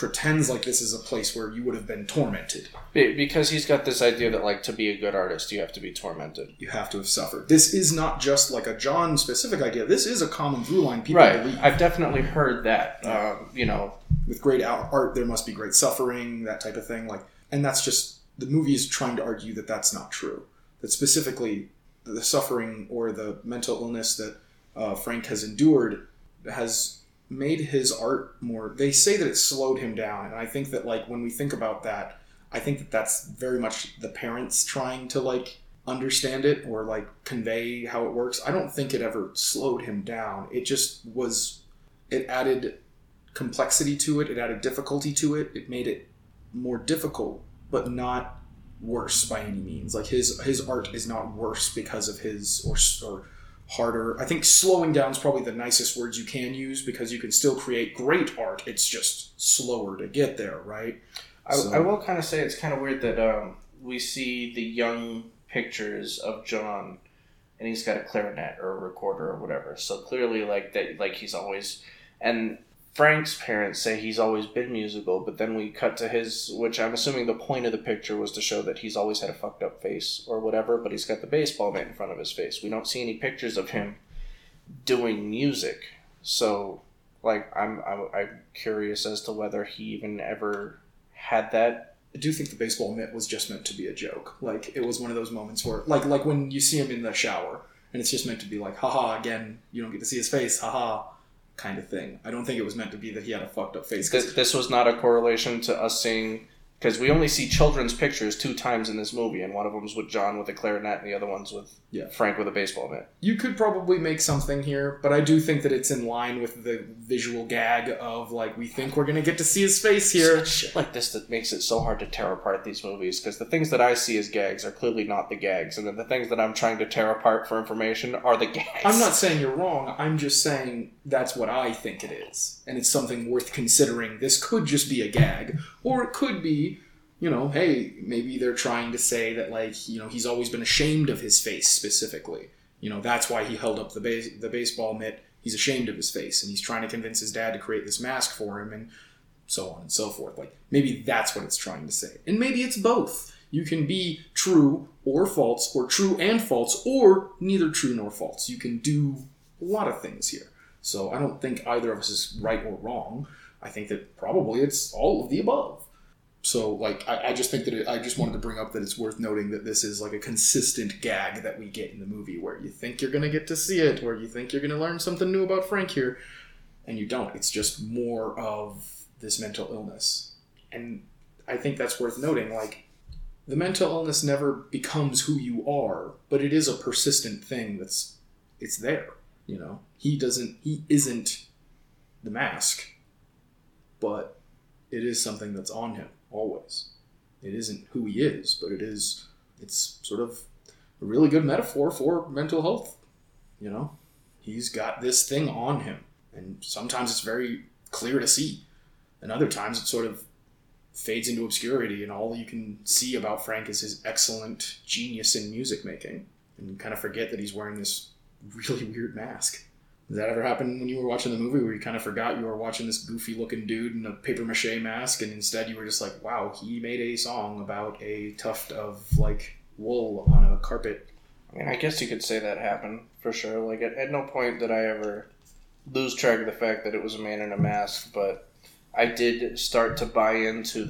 pretends like this is a place where you would have been tormented. Because he's got this idea that, like, to be a good artist, you have to be tormented. You have to have suffered. This is not just, like, a John-specific idea. This is a common through line people believe. I've definitely heard that, you know. With great art, there must be great suffering, that type of thing. Like, and that's just, the movie is trying to argue that that's not true. That specifically, the suffering or the mental illness that Frank has endured has made his art more... They say that it slowed him down, and I think that, like, when we think about that, I think that that's very much the parents trying to, like, understand it or, like, convey how it works. I don't think it ever slowed him down. It just was... It added complexity to it. It added difficulty to it. It made it more difficult, but not worse by any means. Like, his art is not worse because of his... or harder. I think slowing down is probably the nicest words you can use, because you can still create great art. It's just slower to get there, right? I will kind of say it's kind of weird that we see the young pictures of John, and he's got a clarinet or a recorder or whatever. So clearly, like that, like he's always, and Frank's parents say he's always been musical, but then we cut to his, which I'm assuming the point of the picture was to show that he's always had a fucked up face or whatever, but he's got the baseball bat in front of his face. We don't see any pictures of him doing music. So, like, I'm curious as to whether he even ever had that. I do think the baseball mitt was just meant to be a joke. Like, it was one of those moments where, like when you see him in the shower, and it's just meant to be like, haha, again, you don't get to see his face, haha. Kind of thing. I don't think it was meant to be that he had a fucked up face. This was not a correlation to us seeing, because we only see children's pictures 2 times in this movie, and one of them's with John with a clarinet, and the other one's with Frank with a baseball bat. You could probably make something here, but I do think that it's in line with the visual gag of, like, we think we're gonna get to see his face here. It's shit like this that makes it so hard to tear apart these movies, because the things that I see as gags are clearly not the gags, and then the things that I'm trying to tear apart for information are the gags. I'm not saying you're wrong. I'm just saying that's what I think it is, and it's something worth considering. This could just be a gag, or it could be, you know, hey, maybe they're trying to say that, like, you know, he's always been ashamed of his face specifically. You know, that's why he held up the baseball mitt. He's ashamed of his face, and he's trying to convince his dad to create this mask for him, and so on and so forth. Like, maybe that's what it's trying to say. And maybe it's both. You can be true or false, or true and false, or neither true nor false. You can do a lot of things here. So I don't think either of us is right or wrong. I think that probably it's all of the above. So, like, I just think that I just wanted to bring up that it's worth noting that this is, like, a consistent gag that we get in the movie, where you think you're going to get to see it, or you think you're going to learn something new about Frank here, and you don't. It's just more of this mental illness. And I think that's worth noting. Like, the mental illness never becomes who you are, but it is a persistent thing it's there, you know? He isn't the mask, but it is something that's on him. Always. It isn't who he is, but it's sort of a really good metaphor for mental health. You know, he's got this thing on him, and sometimes it's very clear to see, and other times it sort of fades into obscurity, and all you can see about Frank is his excellent genius in music making, and you kind of forget that he's wearing this really weird mask. Did that ever happen when you were watching the movie, where you kind of forgot you were watching this goofy-looking dude in a papier-mâché mask, and instead you were just like, wow, he made a song about a tuft of, like, wool on a carpet? I mean, I guess you could say that happened, for sure. Like, at no point did I ever lose track of the fact that it was a man in a mask, but I did start to buy into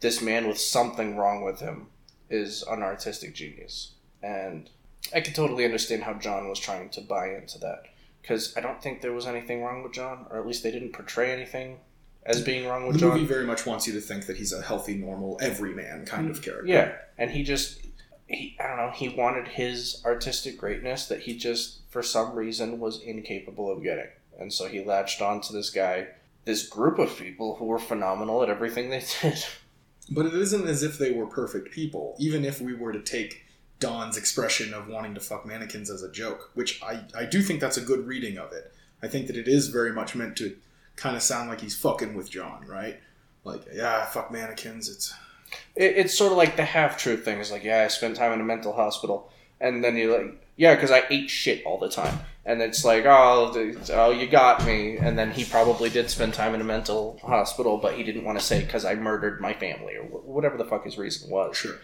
this man with something wrong with him is an artistic genius, and I could totally understand how John was trying to buy into that, because I don't think there was anything wrong with John, or at least they didn't portray anything as being wrong with John. The movie very much wants you to think that he's a healthy, normal, everyman kind of character. Yeah, and he wanted his artistic greatness that he just, for some reason, was incapable of getting. And so he latched on to this guy, this group of people who were phenomenal at everything they did. But it isn't as if they were perfect people, even if we were to take Don's expression of wanting to fuck mannequins as a joke, which I do think that's a good reading of it. I think that it is very much meant to kind of sound like he's fucking with John, right? Like, yeah, fuck mannequins. It's sort of like the half-truth thing. It's like, yeah, I spent time in a mental hospital. And then you like, yeah, because I ate shit all the time. And it's like, oh, you got me. And then he probably did spend time in a mental hospital, but he didn't want to say because I murdered my family or whatever the fuck his reason was. Sure.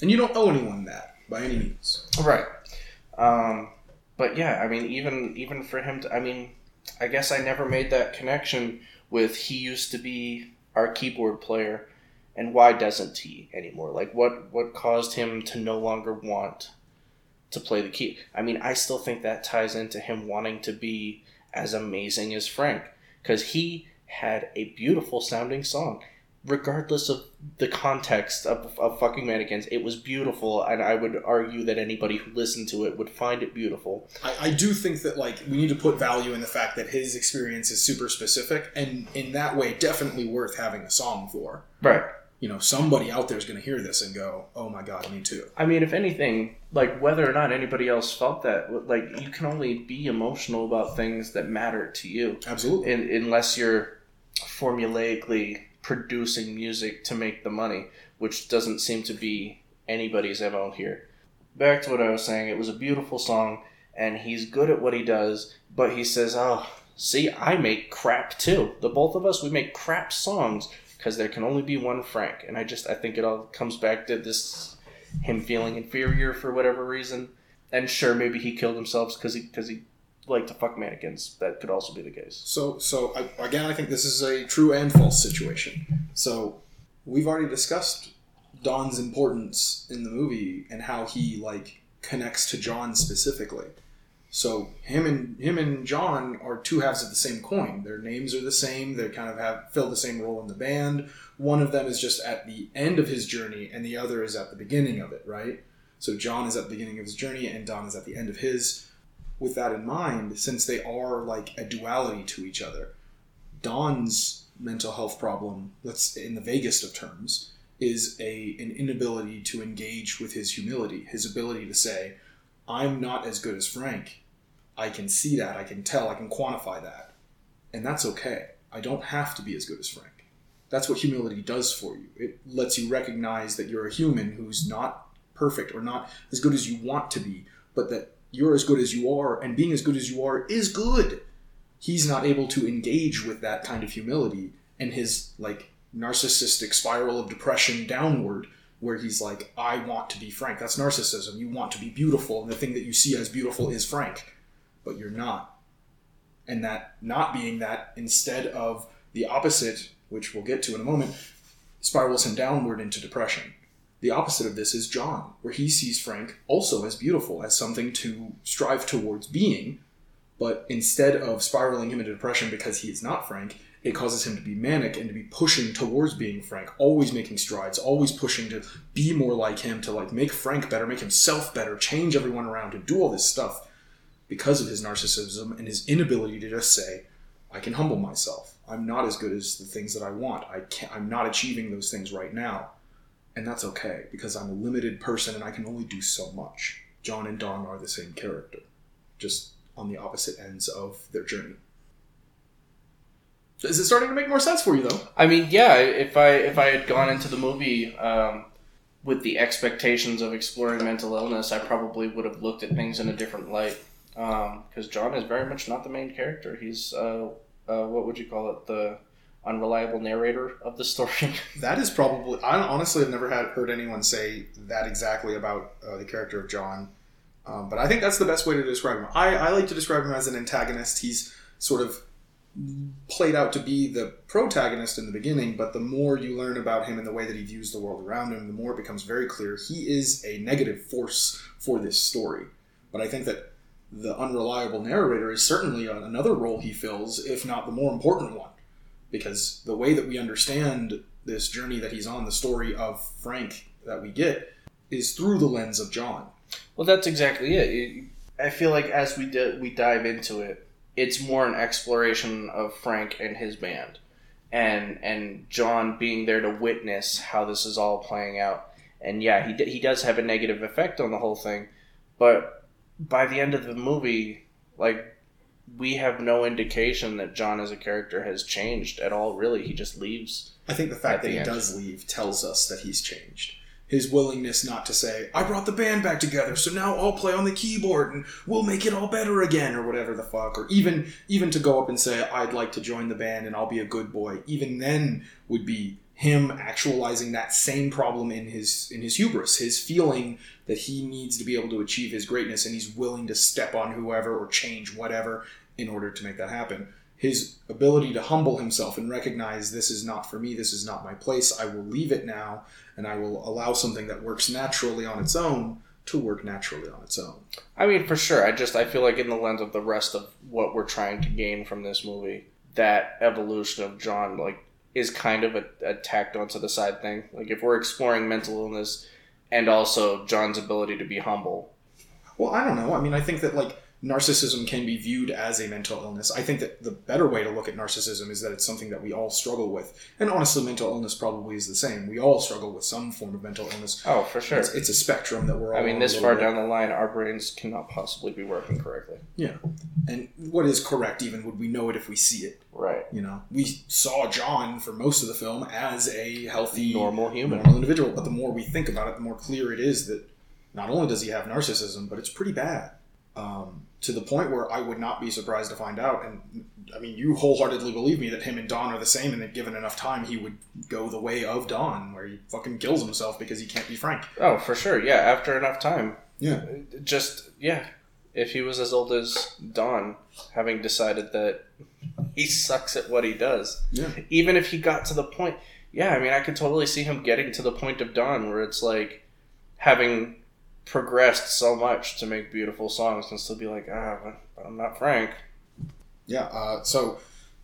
And you don't owe anyone that by any means. Right. But yeah, I mean, even for him to, I mean, I guess I never made that connection with he used to be our keyboard player and why doesn't he anymore? Like what caused him to no longer want to play the key? I mean, I still think that ties into him wanting to be as amazing as Frank, because he had a beautiful sounding song. Regardless of the context of fucking mannequins, it was beautiful, and I would argue that anybody who listened to it would find it beautiful. I do think that, like, we need to put value in the fact that his experience is super specific, and in that way, definitely worth having a song for. Right. You know, somebody out there is going to hear this and go, oh my God, me too. I mean, if anything, like, whether or not anybody else felt that, like, you can only be emotional about things that matter to you. Absolutely. Unless you're formulaically producing music to make the money, which doesn't seem to be anybody's MO here. Back to what I was saying, it was a beautiful song, and he's good at what he does, but he says, oh, see, I make crap too. The both of us, we make crap songs, because there can only be one Frank. And I think it all comes back to this, him feeling inferior for whatever reason. And sure, maybe he killed himself because he like to fuck mannequins. That could also be the case. So, again, I think this is a true and false situation. So we've already discussed Don's importance in the movie and how he, like, connects to John specifically. So him and John are two halves of the same coin. Their names are the same. They kind of fill the same role in the band. One of them is just at the end of his journey, and the other is at the beginning of it, right? So John is at the beginning of his journey, and Don is at the end of his. With that in mind, since they are like a duality to each other, Don's mental health problem, that's in the vaguest of terms, is an inability to engage with his humility, his ability to say, I'm not as good as Frank. I can see that, I can tell, I can quantify that. And that's okay. I don't have to be as good as Frank. That's what humility does for you. It lets you recognize that you're a human who's not perfect or not as good as you want to be, but that you're as good as you are, and being as good as you are is good. He's not able to engage with that kind of humility, and his, like, narcissistic spiral of depression downward, where he's like, I want to be Frank. That's narcissism. You want to be beautiful, and the thing that you see as beautiful is Frank. But you're not. And that not being that, instead of the opposite, which we'll get to in a moment, spirals him downward into depression. The opposite of this is John, where he sees Frank also as beautiful, as something to strive towards being, but instead of spiraling him into depression because he is not Frank, it causes him to be manic and to be pushing towards being Frank, always making strides, always pushing to be more like him, to like make Frank better, make himself better, change everyone around, and do all this stuff because of his narcissism and his inability to just say, I can humble myself. I'm not as good as the things that I want. I'm not achieving those things right now. And that's okay, because I'm a limited person and I can only do so much. John and Don are the same character, just on the opposite ends of their journey. Is it starting to make more sense for you, though? I mean, yeah, if I had gone into the movie with the expectations of exploring mental illness, I probably would have looked at things in a different light. Because John is very much not the main character. He's, what would you call it, the unreliable narrator of the story. That is probably... I honestly have never heard anyone say that exactly about the character of John. But I think that's the best way to describe him. I like to describe him as an antagonist. He's sort of played out to be the protagonist in the beginning, but the more you learn about him and the way that he views the world around him, the more it becomes very clear he is a negative force for this story. But I think that the unreliable narrator is certainly another role he fills, if not the more important one. Because the way that we understand this journey that he's on, the story of Frank that we get, is through the lens of John. Well, that's exactly it. I feel like as we dive into it, it's more an exploration of Frank and his band. And John being there to witness how this is all playing out. And yeah, he does have a negative effect on the whole thing. But by the end of the movie, like... we have no indication that John as a character has changed at all, really. He just leaves. I think the fact that he does leave tells us that he's changed. his willingness not to say, I brought the band back together, so now I'll play on the keyboard and we'll make it all better again, or whatever the fuck. Or even to go up and say, I'd like to join the band and I'll be a good boy. Even then would be him actualizing that same problem in his hubris, his feeling that he needs to be able to achieve his greatness, and he's willing to step on whoever or change whatever in order to make that happen. His ability to humble himself and recognize, this is not for me, this is not my place, I will leave it now, and I will allow something that works naturally on its own to work naturally on its own. I mean, for sure. I feel like in the lens of the rest of what we're trying to gain from this movie, that evolution of John, like, is kind of a tacked onto the side thing. Like, if we're exploring mental illness and also John's ability to be humble. Well, I don't know. I mean, I think that, like, narcissism can be viewed as a mental illness. I think that the better way to look at narcissism is that it's something that we all struggle with. And honestly, mental illness probably is the same. We all struggle with some form of mental illness. Oh, for sure. It's a spectrum that we're all on. I mean, this far down the line, our brains cannot possibly be working correctly. Yeah. And what is correct even? Would we know it if we see it? Right. You know, we saw John for most of the film as a healthy, normal human, normal individual. But the more we think about it, the more clear it is that not only does he have narcissism, but it's pretty bad. To the point where I would not be surprised to find out, and I mean, you wholeheartedly believe me that him and Don are the same, and that given enough time, he would go the way of Don, where he fucking kills himself because he can't be Frank. Oh, for sure, yeah, after enough time. Yeah. If he was as old as Don, having decided that he sucks at what he does. Yeah. Even if he got to the point, yeah, I mean, I could totally see him getting to the point of Don, where it's like, having progressed so much to make beautiful songs and still be like, I'm not Frank. Yeah, so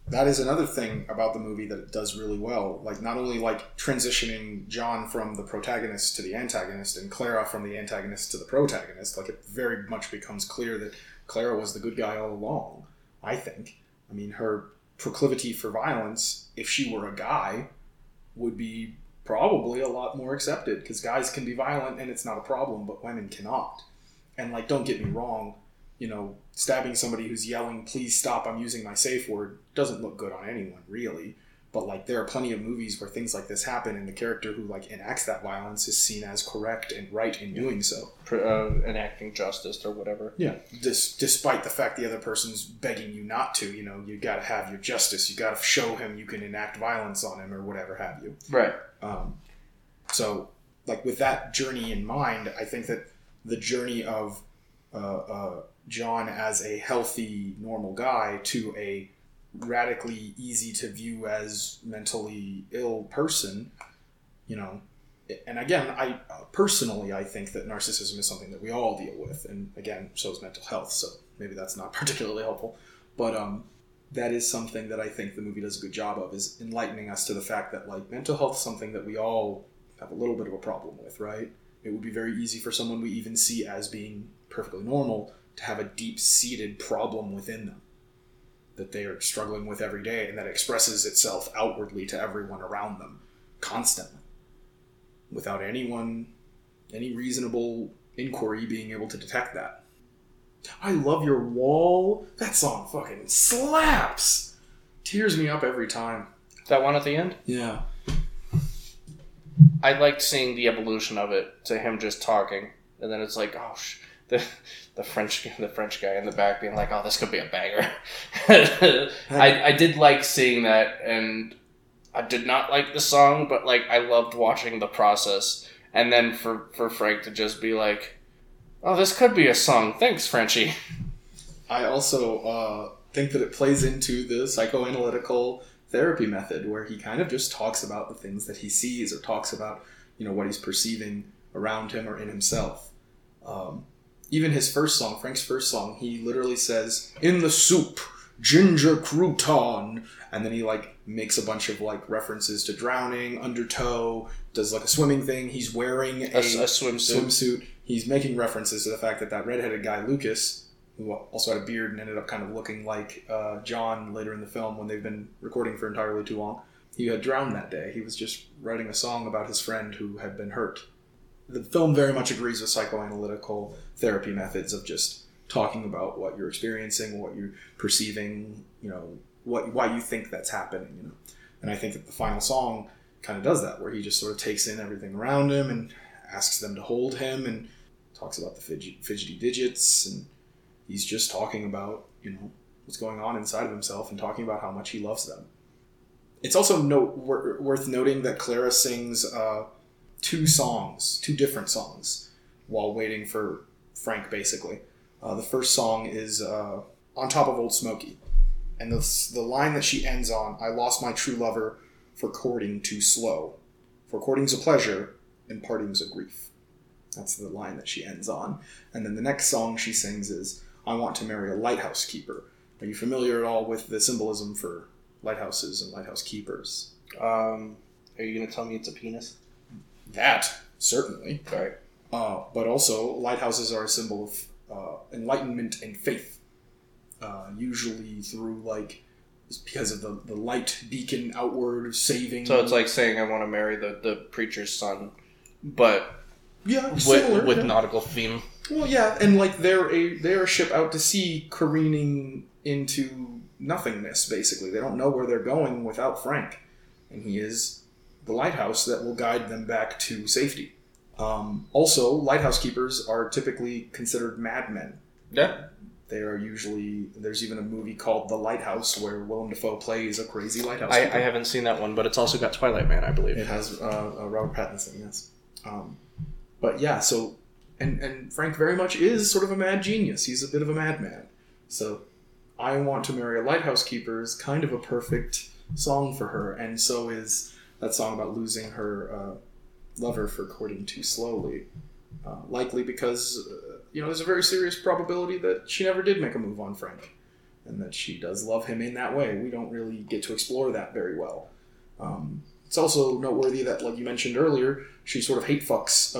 that is another thing about the movie that it does really well. Like, not only like transitioning John from the protagonist to the antagonist and Clara from the antagonist to the protagonist, like it very much becomes clear that Clara was the good guy all along, I think. I mean, her proclivity for violence, if she were a guy, would be probably a lot more accepted, because guys can be violent and it's not a problem, but women cannot. And like, don't get me wrong, you know, stabbing somebody who's yelling, please stop, I'm using my safe word, doesn't look good on anyone really. But like, there are plenty of movies where things like this happen and the character who like enacts that violence is seen as correct and right in doing so. Enacting justice or whatever. Yeah. Despite the fact the other person's begging you not to, you know, you gotta have your justice. You gotta show him you can enact violence on him or whatever have you. Right. So like with that journey in mind, I think that the journey of John as a healthy, normal guy to a radically easy to view as mentally ill person, you know, and again, I personally, I think that narcissism is something that we all deal with, and again, so is mental health, so maybe that's not particularly helpful, but that is something that I think the movie does a good job of, is enlightening us to the fact that like mental health is something that we all have a little bit of a problem with, right? It would be very easy for someone we even see as being perfectly normal to have a deep-seated problem within them that they are struggling with every day, and that expresses itself outwardly to everyone around them constantly without any reasonable inquiry being able to detect that. I Love Your Wall. That song fucking slaps. Tears me up every time. That one at the end? Yeah. I liked seeing the evolution of it to him just talking, and then it's like, oh, the French guy in the back being like, oh, this could be a banger. I did like seeing that, and I did not like the song, but like I loved watching the process. And then for Frank to just be like, oh, this could be a song. Thanks, Frenchie. I also think that it plays into the psychoanalytical therapy method, where he kind of just talks about the things that he sees, or talks about, you know, what he's perceiving around him or in himself. Even his first song, Frank's first song, he literally says, in the soup, ginger crouton. And then he like makes a bunch of like references to drowning, undertow, does like a swimming thing. He's wearing a swimsuit. He's making references to the fact that redheaded guy, Lucas, who also had a beard and ended up kind of looking like John later in the film when they've been recording for entirely too long, he had drowned that day. He was just writing a song about his friend who had been hurt. The film very much agrees with psychoanalytical therapy methods of just talking about what you're experiencing, what you're perceiving, you know, why you think that's happening, you know. And I think that the final song kind of does that, where he just sort of takes in everything around him and asks them to hold him and talks about the fidgety digits. And he's just talking about, you know, what's going on inside of himself and talking about how much he loves them. It's also worth noting that Clara sings two different songs, while waiting for Frank, basically. The first song is On Top of Old Smokey. And the line that she ends on, I lost my true lover for courting too slow. For courting's a pleasure and parting's a grief. That's the line that she ends on. And then the next song she sings is I want to marry a lighthouse keeper. Are you familiar at all with the symbolism for lighthouses and lighthouse keepers? Are you going to tell me it's a penis? That, certainly. Sorry. But also, lighthouses are a symbol of enlightenment and faith. Usually through, like, because of the light beacon outward saving. So it's like saying I want to marry the preacher's son, but yeah, with nautical theme. Well, yeah, and like they're a ship out to sea careening into nothingness, basically. They don't know where they're going without Frank, and he is the lighthouse that will guide them back to safety. Also, lighthouse keepers are typically considered madmen. Yeah. They are usually... There's even a movie called The Lighthouse where Willem Dafoe plays a crazy lighthouse keeper. I haven't seen that one, but it's also got Twilight Man, I believe. It has Robert Pattinson, yes. But yeah, so... And Frank very much is sort of a mad genius. He's a bit of a madman. So I Want to Marry a Lighthouse Keeper is kind of a perfect song for her, and so is that song about losing her lover for courting too slowly. Likely because... you know, there's a very serious probability that she never did make a move on Frank and that she does love him in that way. We don't really get to explore that very well. It's also noteworthy that, like you mentioned earlier, she sort of hate fucks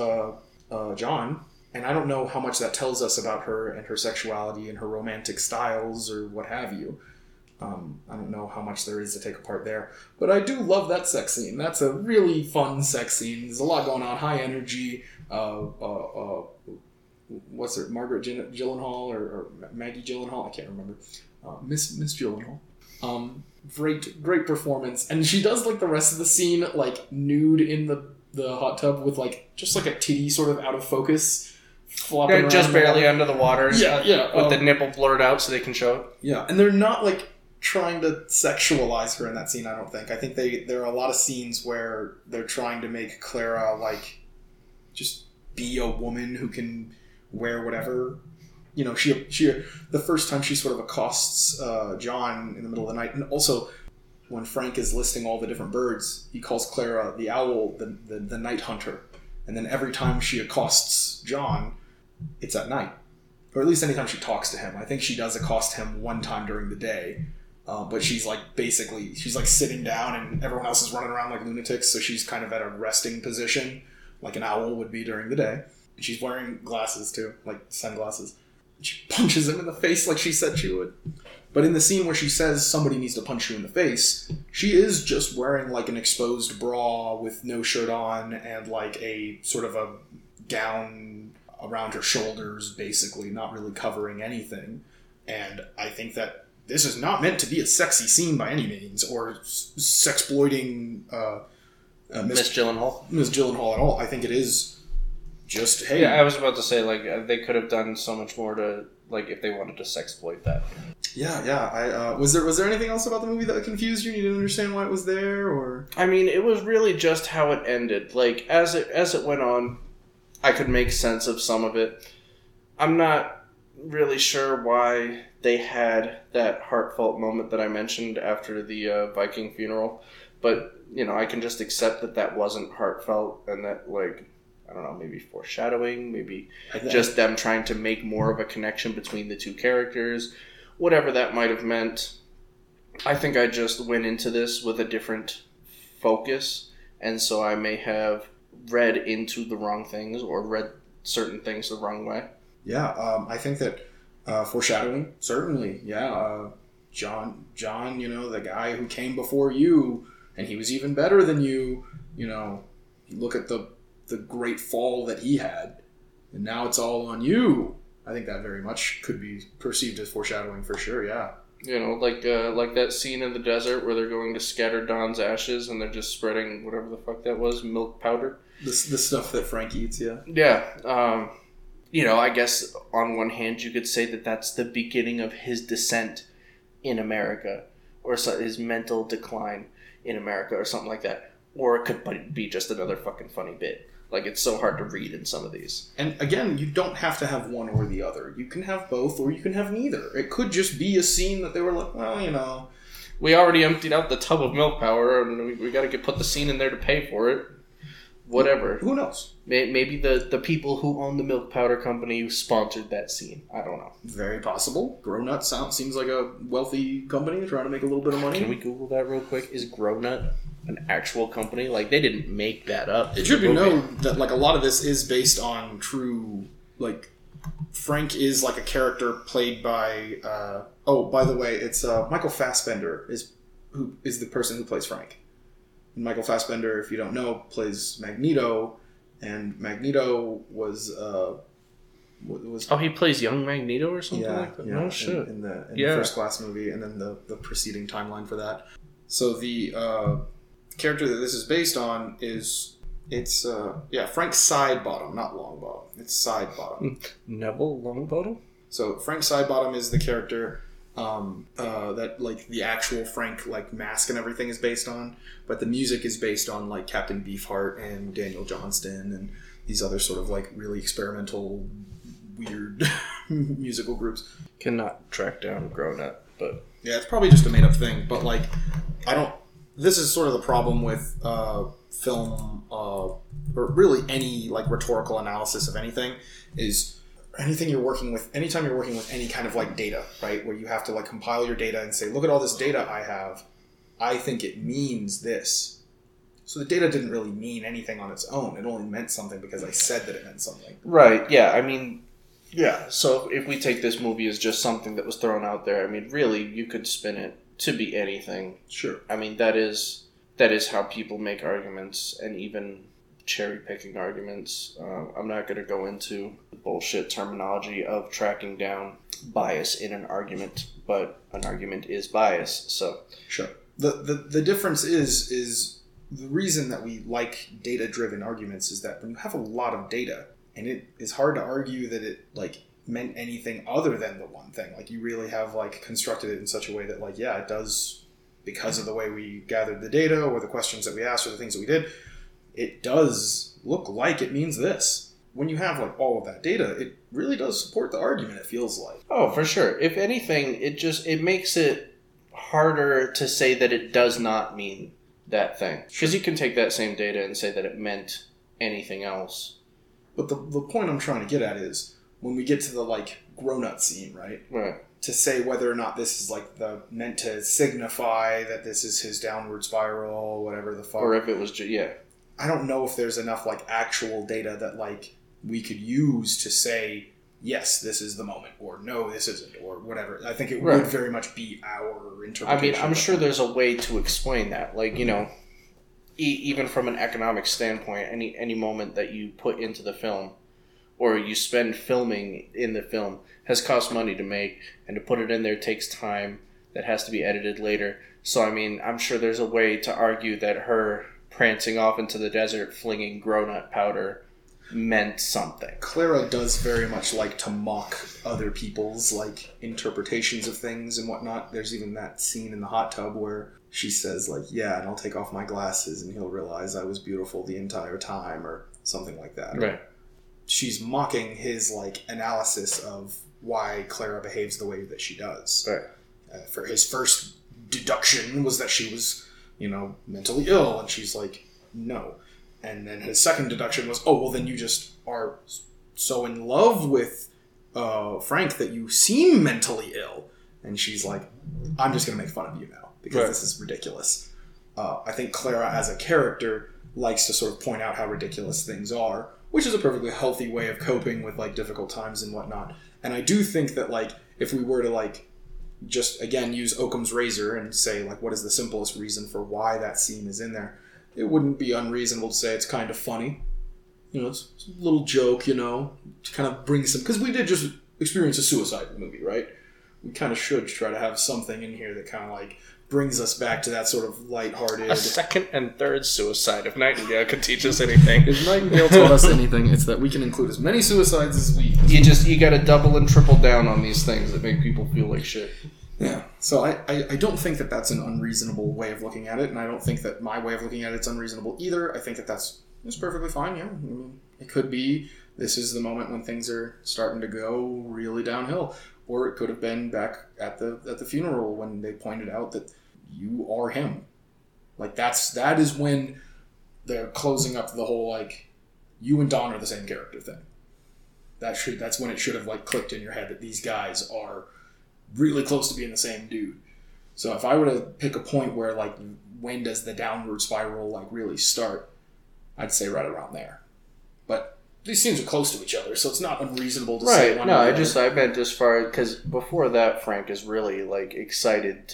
John. And I don't know how much that tells us about her and her sexuality and her romantic styles or what have you. I don't know how much there is to take apart there. But I do love that sex scene. That's a really fun sex scene. There's a lot going on. High energy. What's her? Margaret Gyllenhaal or Maggie Gyllenhaal? I can't remember. Miss Gyllenhaal. Great performance, and she does like the rest of the scene like nude in the hot tub with like just like a titty sort of out of focus, flopping around just barely under the water. Yeah. With the nipple blurred out so they can show it. Yeah, and they're not like trying to sexualize her in that scene. I don't think. I think there are a lot of scenes where they're trying to make Clara like just be a woman who can wear whatever, you know. She the first time she sort of accosts John in the middle of the night, and also when Frank is listing all the different birds, he calls Clara the owl, the night hunter, and then every time she accosts John, it's at night, or at least anytime she talks to him. I think she does accost him one time during the day, but she's like basically she's like sitting down and everyone else is running around like lunatics, so she's kind of at a resting position like an owl would be during the day. She's wearing glasses too, like sunglasses. She punches him in the face like she said she would. But in the scene where she says somebody needs to punch you in the face, she is just wearing like an exposed bra with no shirt on and like a sort of a gown around her shoulders, basically, not really covering anything. And I think that this is not meant to be a sexy scene by any means, or sexploiting Miss Gyllenhaal. Miss Gyllenhaal at all. I think it is... Just, hey. Yeah, I was about to say, like, they could have done so much more to, like, if they wanted to sexploit that. Yeah. Was there anything else about the movie that confused you? You didn't understand why it was there, or? I mean, it was really just how it ended. Like, as it went on, I could make sense of some of it. I'm not really sure why they had that heartfelt moment that I mentioned after the Viking funeral. But, you know, I can just accept that wasn't heartfelt and that, like... I don't know, maybe foreshadowing, maybe just them trying to make more of a connection between the two characters, whatever that might have meant. I think I just went into this with a different focus, and so I may have read into the wrong things or read certain things the wrong way. Yeah, I think that foreshadowing, certainly, yeah. John, you know, the guy who came before you, and he was even better than you, you know, look at the great fall that he had, and now it's all on you. I think that very much could be perceived as foreshadowing for sure. Yeah, you know, like that scene in the desert where they're going to scatter Don's ashes and they're just spreading whatever the fuck that was, milk powder. The stuff that Frank eats, yeah. Yeah. You know, I guess on one hand you could say that that's the beginning of his descent in America, or his mental decline in America, or something like that. Or it could be just another fucking funny bit. Like, it's so hard to read in some of these. And again, you don't have to have one or the other. You can have both, or you can have neither. It could just be a scene that they were like, well, you know, we already emptied out the tub of milk powder, and we got to put the scene in there to pay for it. Whatever. Who knows? Maybe the people who own the milk powder company sponsored that scene. I don't know. Very possible. Grownut seems like a wealthy company trying to make a little bit of money. Can we Google that real quick? Is Grownut an actual company? Like, they didn't make that up. It should be known that, like, a lot of this is based on true, like, Frank is like a character played by, oh, by the way, it's Michael Fassbender who is the person who plays Frank. Michael Fassbender, if you don't know, plays Magneto, and Magneto was he plays young Magneto or something like that? Yeah, in the First Class movie, and then the preceding timeline for that. So the character that this is based on is Frank Sidebottom, not Longbottom. It's Sidebottom. Neville Longbottom. So Frank Sidebottom is the character. That, like, the actual Frank, like, mask and everything is based on, but the music is based on, like, Captain Beefheart and Daniel Johnston and these other sort of, like, really experimental, weird musical groups. Cannot track down Grown Up, but... Yeah, it's probably just a made-up thing, but, like, I don't... This is sort of the problem with film, or really any, like, rhetorical analysis of anything, is... Anything you're working with, anytime you're working with any kind of, like, data, right, where you have to, like, compile your data and say, look at all this data I have, I think it means this. So the data didn't really mean anything on its own. It only meant something because I said that it meant something. Right, yeah, I mean, yeah. So if we take this movie as just something that was thrown out there, I mean, really, you could spin it to be anything. Sure. I mean, that is how people make arguments, and even... cherry-picking arguments. I'm not going to go into the bullshit terminology of tracking down bias in an argument, but an argument is bias, so... Sure. The difference is the reason that we like data-driven arguments is that when you have a lot of data, and it is hard to argue that it, like, meant anything other than the one thing. Like, you really have, like, constructed it in such a way that, like, yeah, it does, because of the way we gathered the data, or the questions that we asked, or the things that we did... It does look like it means this. When you have, like, all of that data, it really does support the argument, it feels like. Oh, for sure. If anything, it makes it harder to say that it does not mean that thing. Because you can take that same data and say that it meant anything else. But the point I'm trying to get at is, when we get to the, like, grown-up scene, right? Right. To say whether or not this is, like, the meant to signify that this is his downward spiral, whatever the fuck. Or if it was just, yeah. I don't know if there's enough, like, actual data that, like, we could use to say, yes, this is the moment, or no, this isn't, or whatever. I think it would very much be our interpretation. I mean, I'm sure there's a way to explain that. Like, you know, even from an economic standpoint, any moment that you put into the film or you spend filming in the film has cost money to make, and to put it in there takes time that has to be edited later. So, I mean, I'm sure there's a way to argue that her... prancing off into the desert, flinging grown-up powder meant something. Clara does very much like to mock other people's, like, interpretations of things and whatnot. There's even that scene in the hot tub where she says, like, yeah, and I'll take off my glasses and he'll realize I was beautiful the entire time, or something like that. Right. She's mocking his, like, analysis of why Clara behaves the way that she does. Right. For his first deduction was that she was... you know, mentally ill, and she's like, no. And then his second deduction was, oh, well, then you just are so in love with Frank that you seem mentally ill. And she's like, I'm just going to make fun of you now, because this is ridiculous. I think Clara, as a character, likes to sort of point out how ridiculous things are, which is a perfectly healthy way of coping with, like, difficult times and whatnot. And I do think that, like, if we were to, like, just, again, use Occam's razor and say, like, what is the simplest reason for why that scene is in there? It wouldn't be unreasonable to say it's kind of funny. You know, it's a little joke, you know, to kind of bring some... Because we did just experience a suicide movie, right? We kind of should try to have something in here that kind of, like, brings us back to that sort of lighthearted. A second and third suicide, if Nightingale could teach us anything. If Nightingale told us anything, it's that we can include as many suicides as we... You gotta double and triple down on these things that make people feel like shit. Yeah. So I don't think that that's an unreasonable way of looking at it, and I don't think that my way of looking at it's unreasonable either. I think that that's perfectly fine, yeah. I mean, it could be this is the moment when things are starting to go really downhill. Or it could have been back at the funeral when they pointed out that you are him. Like, that is when they're closing up the whole, like, you and Don are the same character thing. That's when it should have, like, clicked in your head that these guys are really close to being the same dude. So if I were to pick a point where, like, when does the downward spiral, like, really start, I'd say right around there. But these scenes are close to each other, so it's not unreasonable to say one. No, I meant as far, because before that, Frank is really, like, excited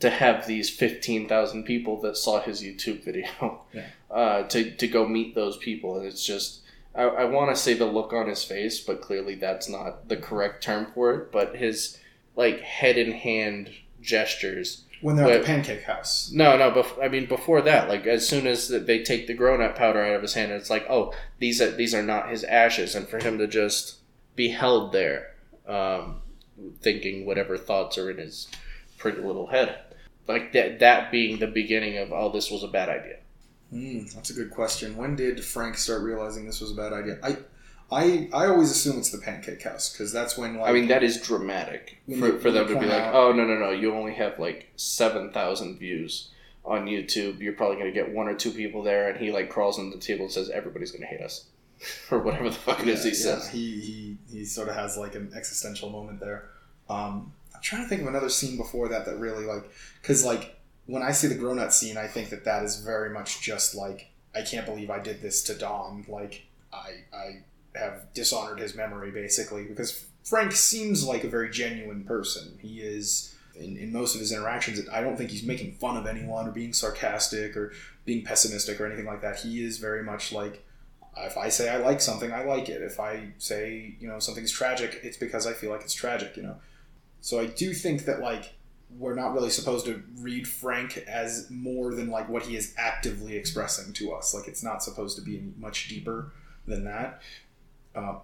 to have these 15,000 people that saw his YouTube video to go meet those people. And it's just, I want to say the look on his face, but clearly that's not the correct term for it. But his, like, head in hand gestures. When they're at the pancake house. Before that, like, as soon as they take the grown-up powder out of his hand, it's like, oh, these are not his ashes. And for him to just be held there, thinking whatever thoughts are in his pretty little head. Like, that being the beginning of, oh, this was a bad idea. That's a good question. When did Frank start realizing this was a bad idea? I always assume it's the pancake house, because that's when, like... I mean, that is dramatic for them to be like, oh, no, you only have, like, 7,000 views on YouTube. You're probably going to get one or two people there, and he, like, crawls on the table and says, everybody's going to hate us. Or whatever the fuck it is he says. He sort of has, like, an existential moment there. I'm trying to think of another scene before that really, like... Because, like, when I see the grown-up scene, I think that is very much just, like, I can't believe I did this to Dom. Like, I have dishonored his memory, basically. Because Frank seems like a very genuine person. He is, in most of his interactions, I don't think he's making fun of anyone or being sarcastic or being pessimistic or anything like that. He is very much like, if I say I like something, I like it. If I say, you know, something's tragic, it's because I feel like it's tragic, you know. So I do think that, like, we're not really supposed to read Frank as more than, like, what he is actively expressing to us. Like, it's not supposed to be much deeper than that.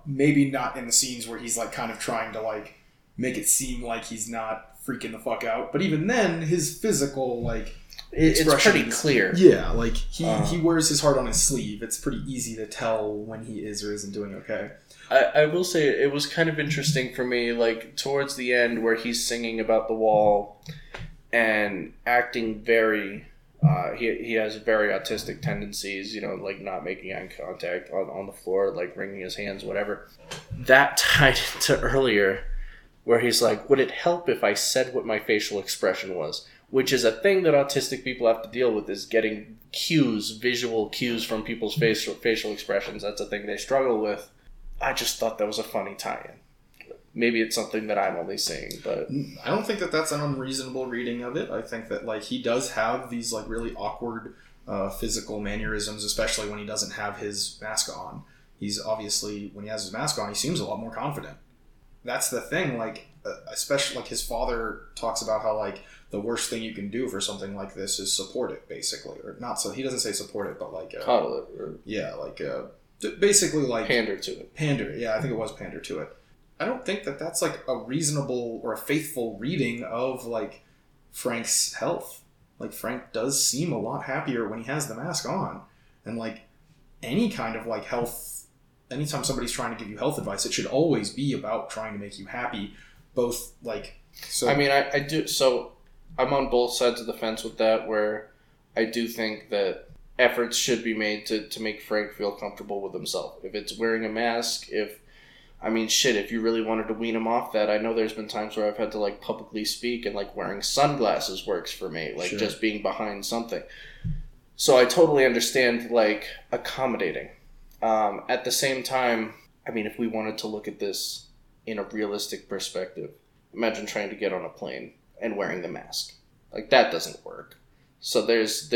Maybe not in the scenes where he's, like, kind of trying to, like, make it seem like he's not freaking the fuck out. But even then, his physical, like, it's pretty clear. Yeah, like, he wears his heart on his sleeve. It's pretty easy to tell when he is or isn't doing okay. I will say it was kind of interesting for me, like, towards the end where he's singing about the wall and acting very, he has very autistic tendencies, you know, like not making eye contact on the floor, like wringing his hands, whatever. That tied into earlier where he's like, would it help if I said what my facial expression was? Which is a thing that autistic people have to deal with, is getting visual cues from people's facial expressions. That's a thing they struggle with. I just thought that was a funny tie-in. Maybe it's something that I'm only seeing, but... I don't think that that's an unreasonable reading of it. I think that, like, he does have these, like, really awkward physical mannerisms, especially when he doesn't have his mask on. He's obviously... When he has his mask on, he seems a lot more confident. That's the thing, like, especially, like, his father talks about how, like, the worst thing you can do for something like this is support it, basically. Or not so... He doesn't say support it, but, like... Coddle it. Or... Yeah, like... basically, like... Pander to it. Pander, yeah, I think it was pander to it. I don't think that that's, like, a reasonable or a faithful reading of, like, Frank's health. Like, Frank does seem a lot happier when he has the mask on. And, like, any kind of, like, health... Anytime somebody's trying to give you health advice, it should always be about trying to make you happy. Both, like... So I mean, I do... So, I'm on both sides of the fence with that, where I do think that... efforts should be made to make Frank feel comfortable with himself. If it's wearing a mask, if you really wanted to wean him off that, I know there's been times where I've had to, like, publicly speak, and, like, wearing sunglasses works for me, like, sure. Just being behind something. So I totally understand, like, accommodating. At the same time, I mean, if we wanted to look at this in a realistic perspective, imagine trying to get on a plane and wearing the mask. Like, that doesn't work. So there's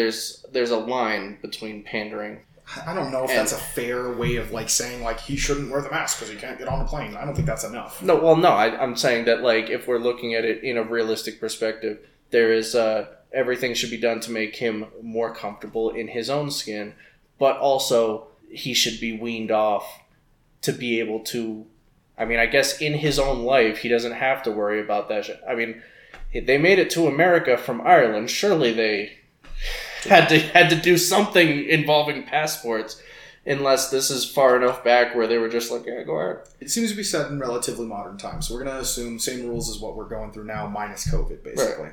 a line between pandering. I don't know if that's a fair way of, like, saying, like, he shouldn't wear the mask because he can't get on a plane. I don't think that's enough. No, I'm saying that, like, if we're looking at it in a realistic perspective, There is everything should be done to make him more comfortable in his own skin, but also he should be weaned off to be able to, I mean, I guess in his own life, he doesn't have to worry about that shit. I mean, they made it to America from Ireland. Surely they had to do something involving passports, unless this is far enough back where they were just like, yeah, go ahead. It seems to be set in relatively modern times, so we're going to assume same rules as what we're going through now, minus COVID, basically.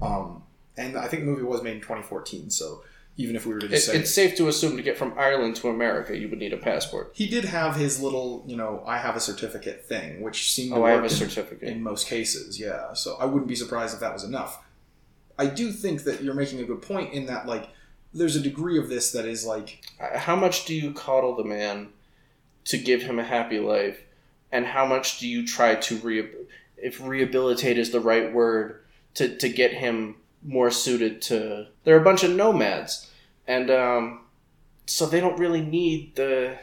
Right. And I think the movie was made in 2014, so even if we were to just say... It's safe to assume to get from Ireland to America, you would need a passport. He did have his little, I have a certificate thing, which seemed to work I have a certificate. In most cases, yeah. So I wouldn't be surprised if that was enough. I do think that you're making a good point in that, there's a degree of this that is like... How much do you coddle the man to give him a happy life? And how much do you try to, if rehabilitate is the right word, to get him more suited to... They're a bunch of nomads. And so they don't really need the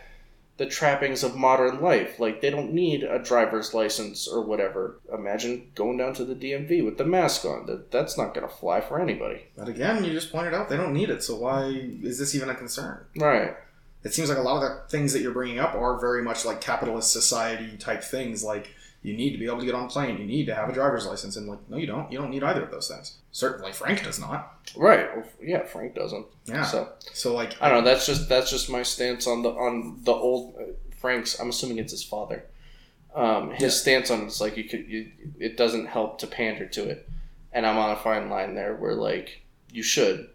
trappings of modern life. They don't need a driver's license or whatever. Imagine going down to the DMV with the mask on. That's not going to fly for anybody. But again, you just pointed out they don't need it, so why is this even a concern? Right. It seems like a lot of the things that you're bringing up are very much like capitalist society type things, like you need to be able to get on a plane, you need to have a driver's license, and no you don't. You don't need either of those things. Certainly Frank does not. Right. Yeah, Frank doesn't. Yeah. So I don't know, that's just my stance on the old Frank's, I'm assuming it's his father. His stance on it's like it doesn't help to pander to it. And I'm on a fine line there where you should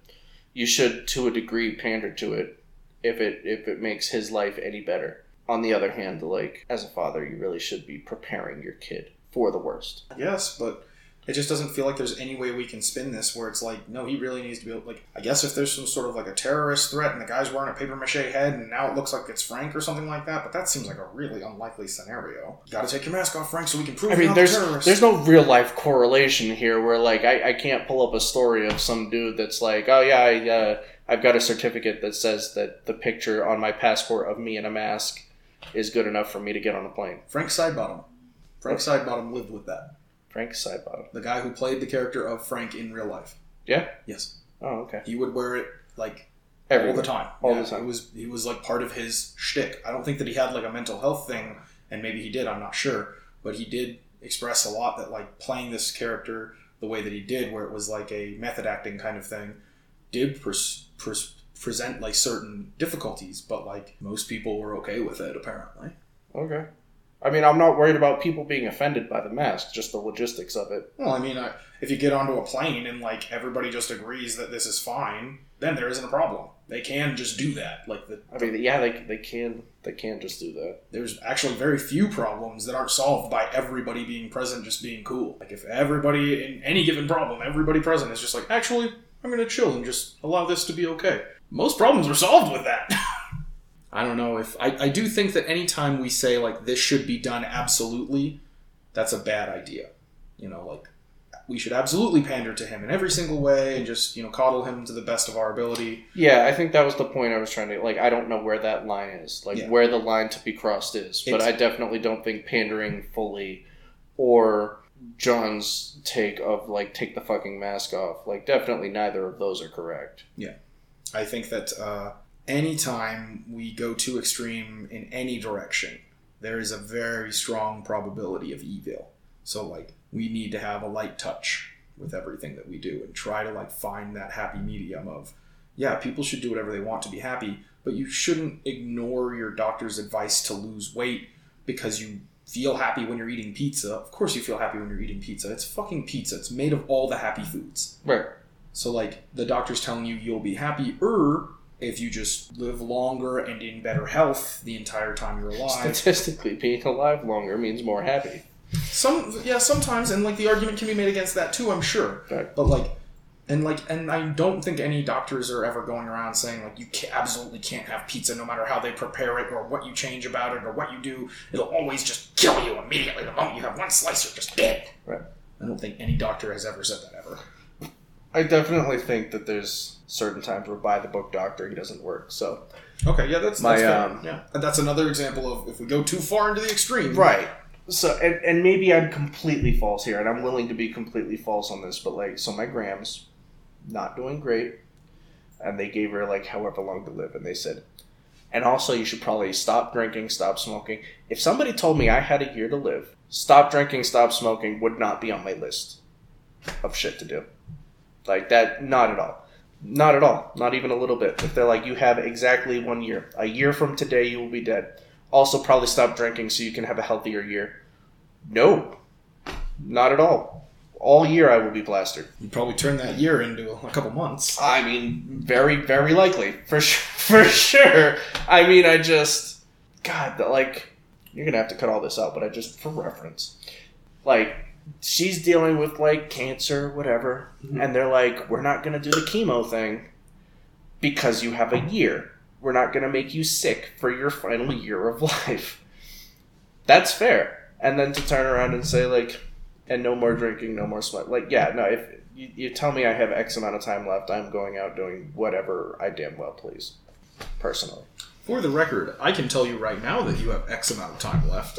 to a degree pander to it if it makes his life any better. On the other hand, as a father, you really should be preparing your kid for the worst. Yes, but it just doesn't feel like there's any way we can spin this where it's no, he really needs to be able, I guess if there's some sort of, a terrorist threat and the guy's wearing a papier-mâché head and now it looks like it's Frank or something like that, but that seems like a really unlikely scenario. You gotta take your mask off, Frank, so we can prove you're not a terrorist. There's no real-life correlation here where, I can't pull up a story of some dude that's oh, yeah, I've got a certificate that says that the picture on my passport of me in a mask is good enough for me to get on a plane. Frank Sidebottom lived with that. Frank Sidebottom. The guy who played the character of Frank in real life. Yeah? Yes. Oh, okay. He would wear it, all the time. All the time. It was part of his shtick. I don't think that he had, a mental health thing, and maybe he did, I'm not sure, but he did express a lot that, playing this character the way that he did, where it was, a method acting kind of thing, did present certain difficulties, but most people were okay with it apparently. Okay. I mean, I'm not worried about people being offended by the mask, just the logistics of it. Well, I mean, if you get onto a plane and everybody just agrees that this is fine, then there isn't a problem. They can just do that. They can just do that. There's actually very few problems that aren't solved by everybody being present just being cool. If everybody in any given problem, everybody present is just actually I'm going to chill and just allow this to be okay. Most problems are solved with that. I don't know if... I do think that any time we say, this should be done absolutely, that's a bad idea. We should absolutely pander to him in every single way and just, coddle him to the best of our ability. Yeah, I think that was the point I was trying to... I don't know where that line is. Where the line to be crossed is. But I definitely don't think pandering fully or... John's take of take the fucking mask off, definitely neither of those are correct. Yeah, I think that anytime we go too extreme in any direction, there is a very strong probability of evil. So we need to have a light touch with everything that we do and try to find that happy medium of, yeah, people should do whatever they want to be happy, but you shouldn't ignore your doctor's advice to lose weight because you feel happy when you're eating pizza. Of course you feel happy when you're eating pizza. It's fucking pizza. It's made of all the happy foods. Right. So, the doctor's telling you you'll be happier if you just live longer and in better health the entire time you're alive. Statistically, being alive longer means more happy. Sometimes, and, the argument can be made against that, too, I'm sure. Right. But, and I don't think any doctors are ever going around saying, you absolutely can't have pizza no matter how they prepare it or what you change about it or what you do. It'll always just kill you immediately. The moment you have one slice, you're just dead. Right. I don't think any doctor has ever said that ever. I definitely think that there's certain times where by-the-book doctoring doesn't work, so... Okay, yeah, that's fair. Yeah. And that's another example of if we go too far into the extreme... Right. So, and maybe I'm completely false here, and I'm willing to be completely false on this, but, like, so my Grams, not doing great, and they gave her, like, however long to live, and they said, and also you should probably stop drinking, stop smoking. If somebody told me I had a year to live, stop drinking, stop smoking would not be on my list of shit to do. Like, that, not at all. Not at all. Not even a little bit. If they're like, you have exactly 1 year. A year from today, you will be dead. Also, probably stop drinking so you can have a healthier year. No, not at all. All year I will be plastered. You probably turn that year into a couple months. I mean, very, very likely. For sure. I mean, I just... God, like... You're going to have to cut all this out, but I just... For reference. Like, she's dealing with, like, cancer, whatever. Mm-hmm. And they're like, we're not going to do the chemo thing because you have a year. We're not going to make you sick for your final year of life. That's fair. And then to turn around and say, like, and no more drinking, no more smoking. Like, yeah, no, if you tell me I have X amount of time left, I'm going out doing whatever I damn well please, personally. For the record, I can tell you right now that you have X amount of time left.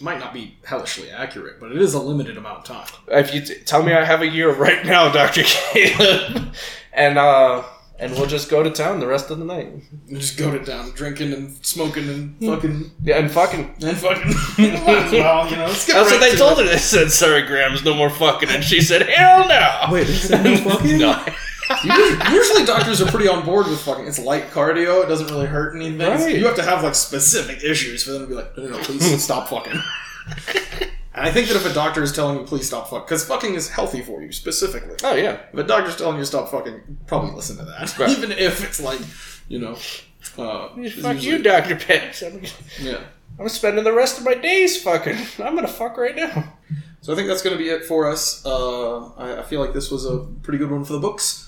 Might not be hellishly accurate, but it is a limited amount of time. If you tell me I have a year right now, Dr. Caleb, And we'll just go to town the rest of the night. We'll just go to town, drinking and smoking and fucking... Yeah, and fucking. And fucking. Well, you know, that's right what they told her. They said, sorry, Grams, no more fucking. And she said, hell no! Wait, they said no fucking? No. Usually doctors are pretty on board with fucking. It's light cardio, it doesn't really hurt anything. Right. You have to have, like, specific issues for them to be like, no, please stop fucking. And I think that if a doctor is telling you, please stop fucking, because fucking is healthy for you, specifically. Oh, yeah. If a doctor's telling you to stop fucking, probably listen to that. Right. Even if it's like, you know... fuck usually... you, Dr. Pitts. I'm spending the rest of my days fucking. I'm going to fuck right now. So I think that's going to be it for us. I feel like this was a pretty good one for the books.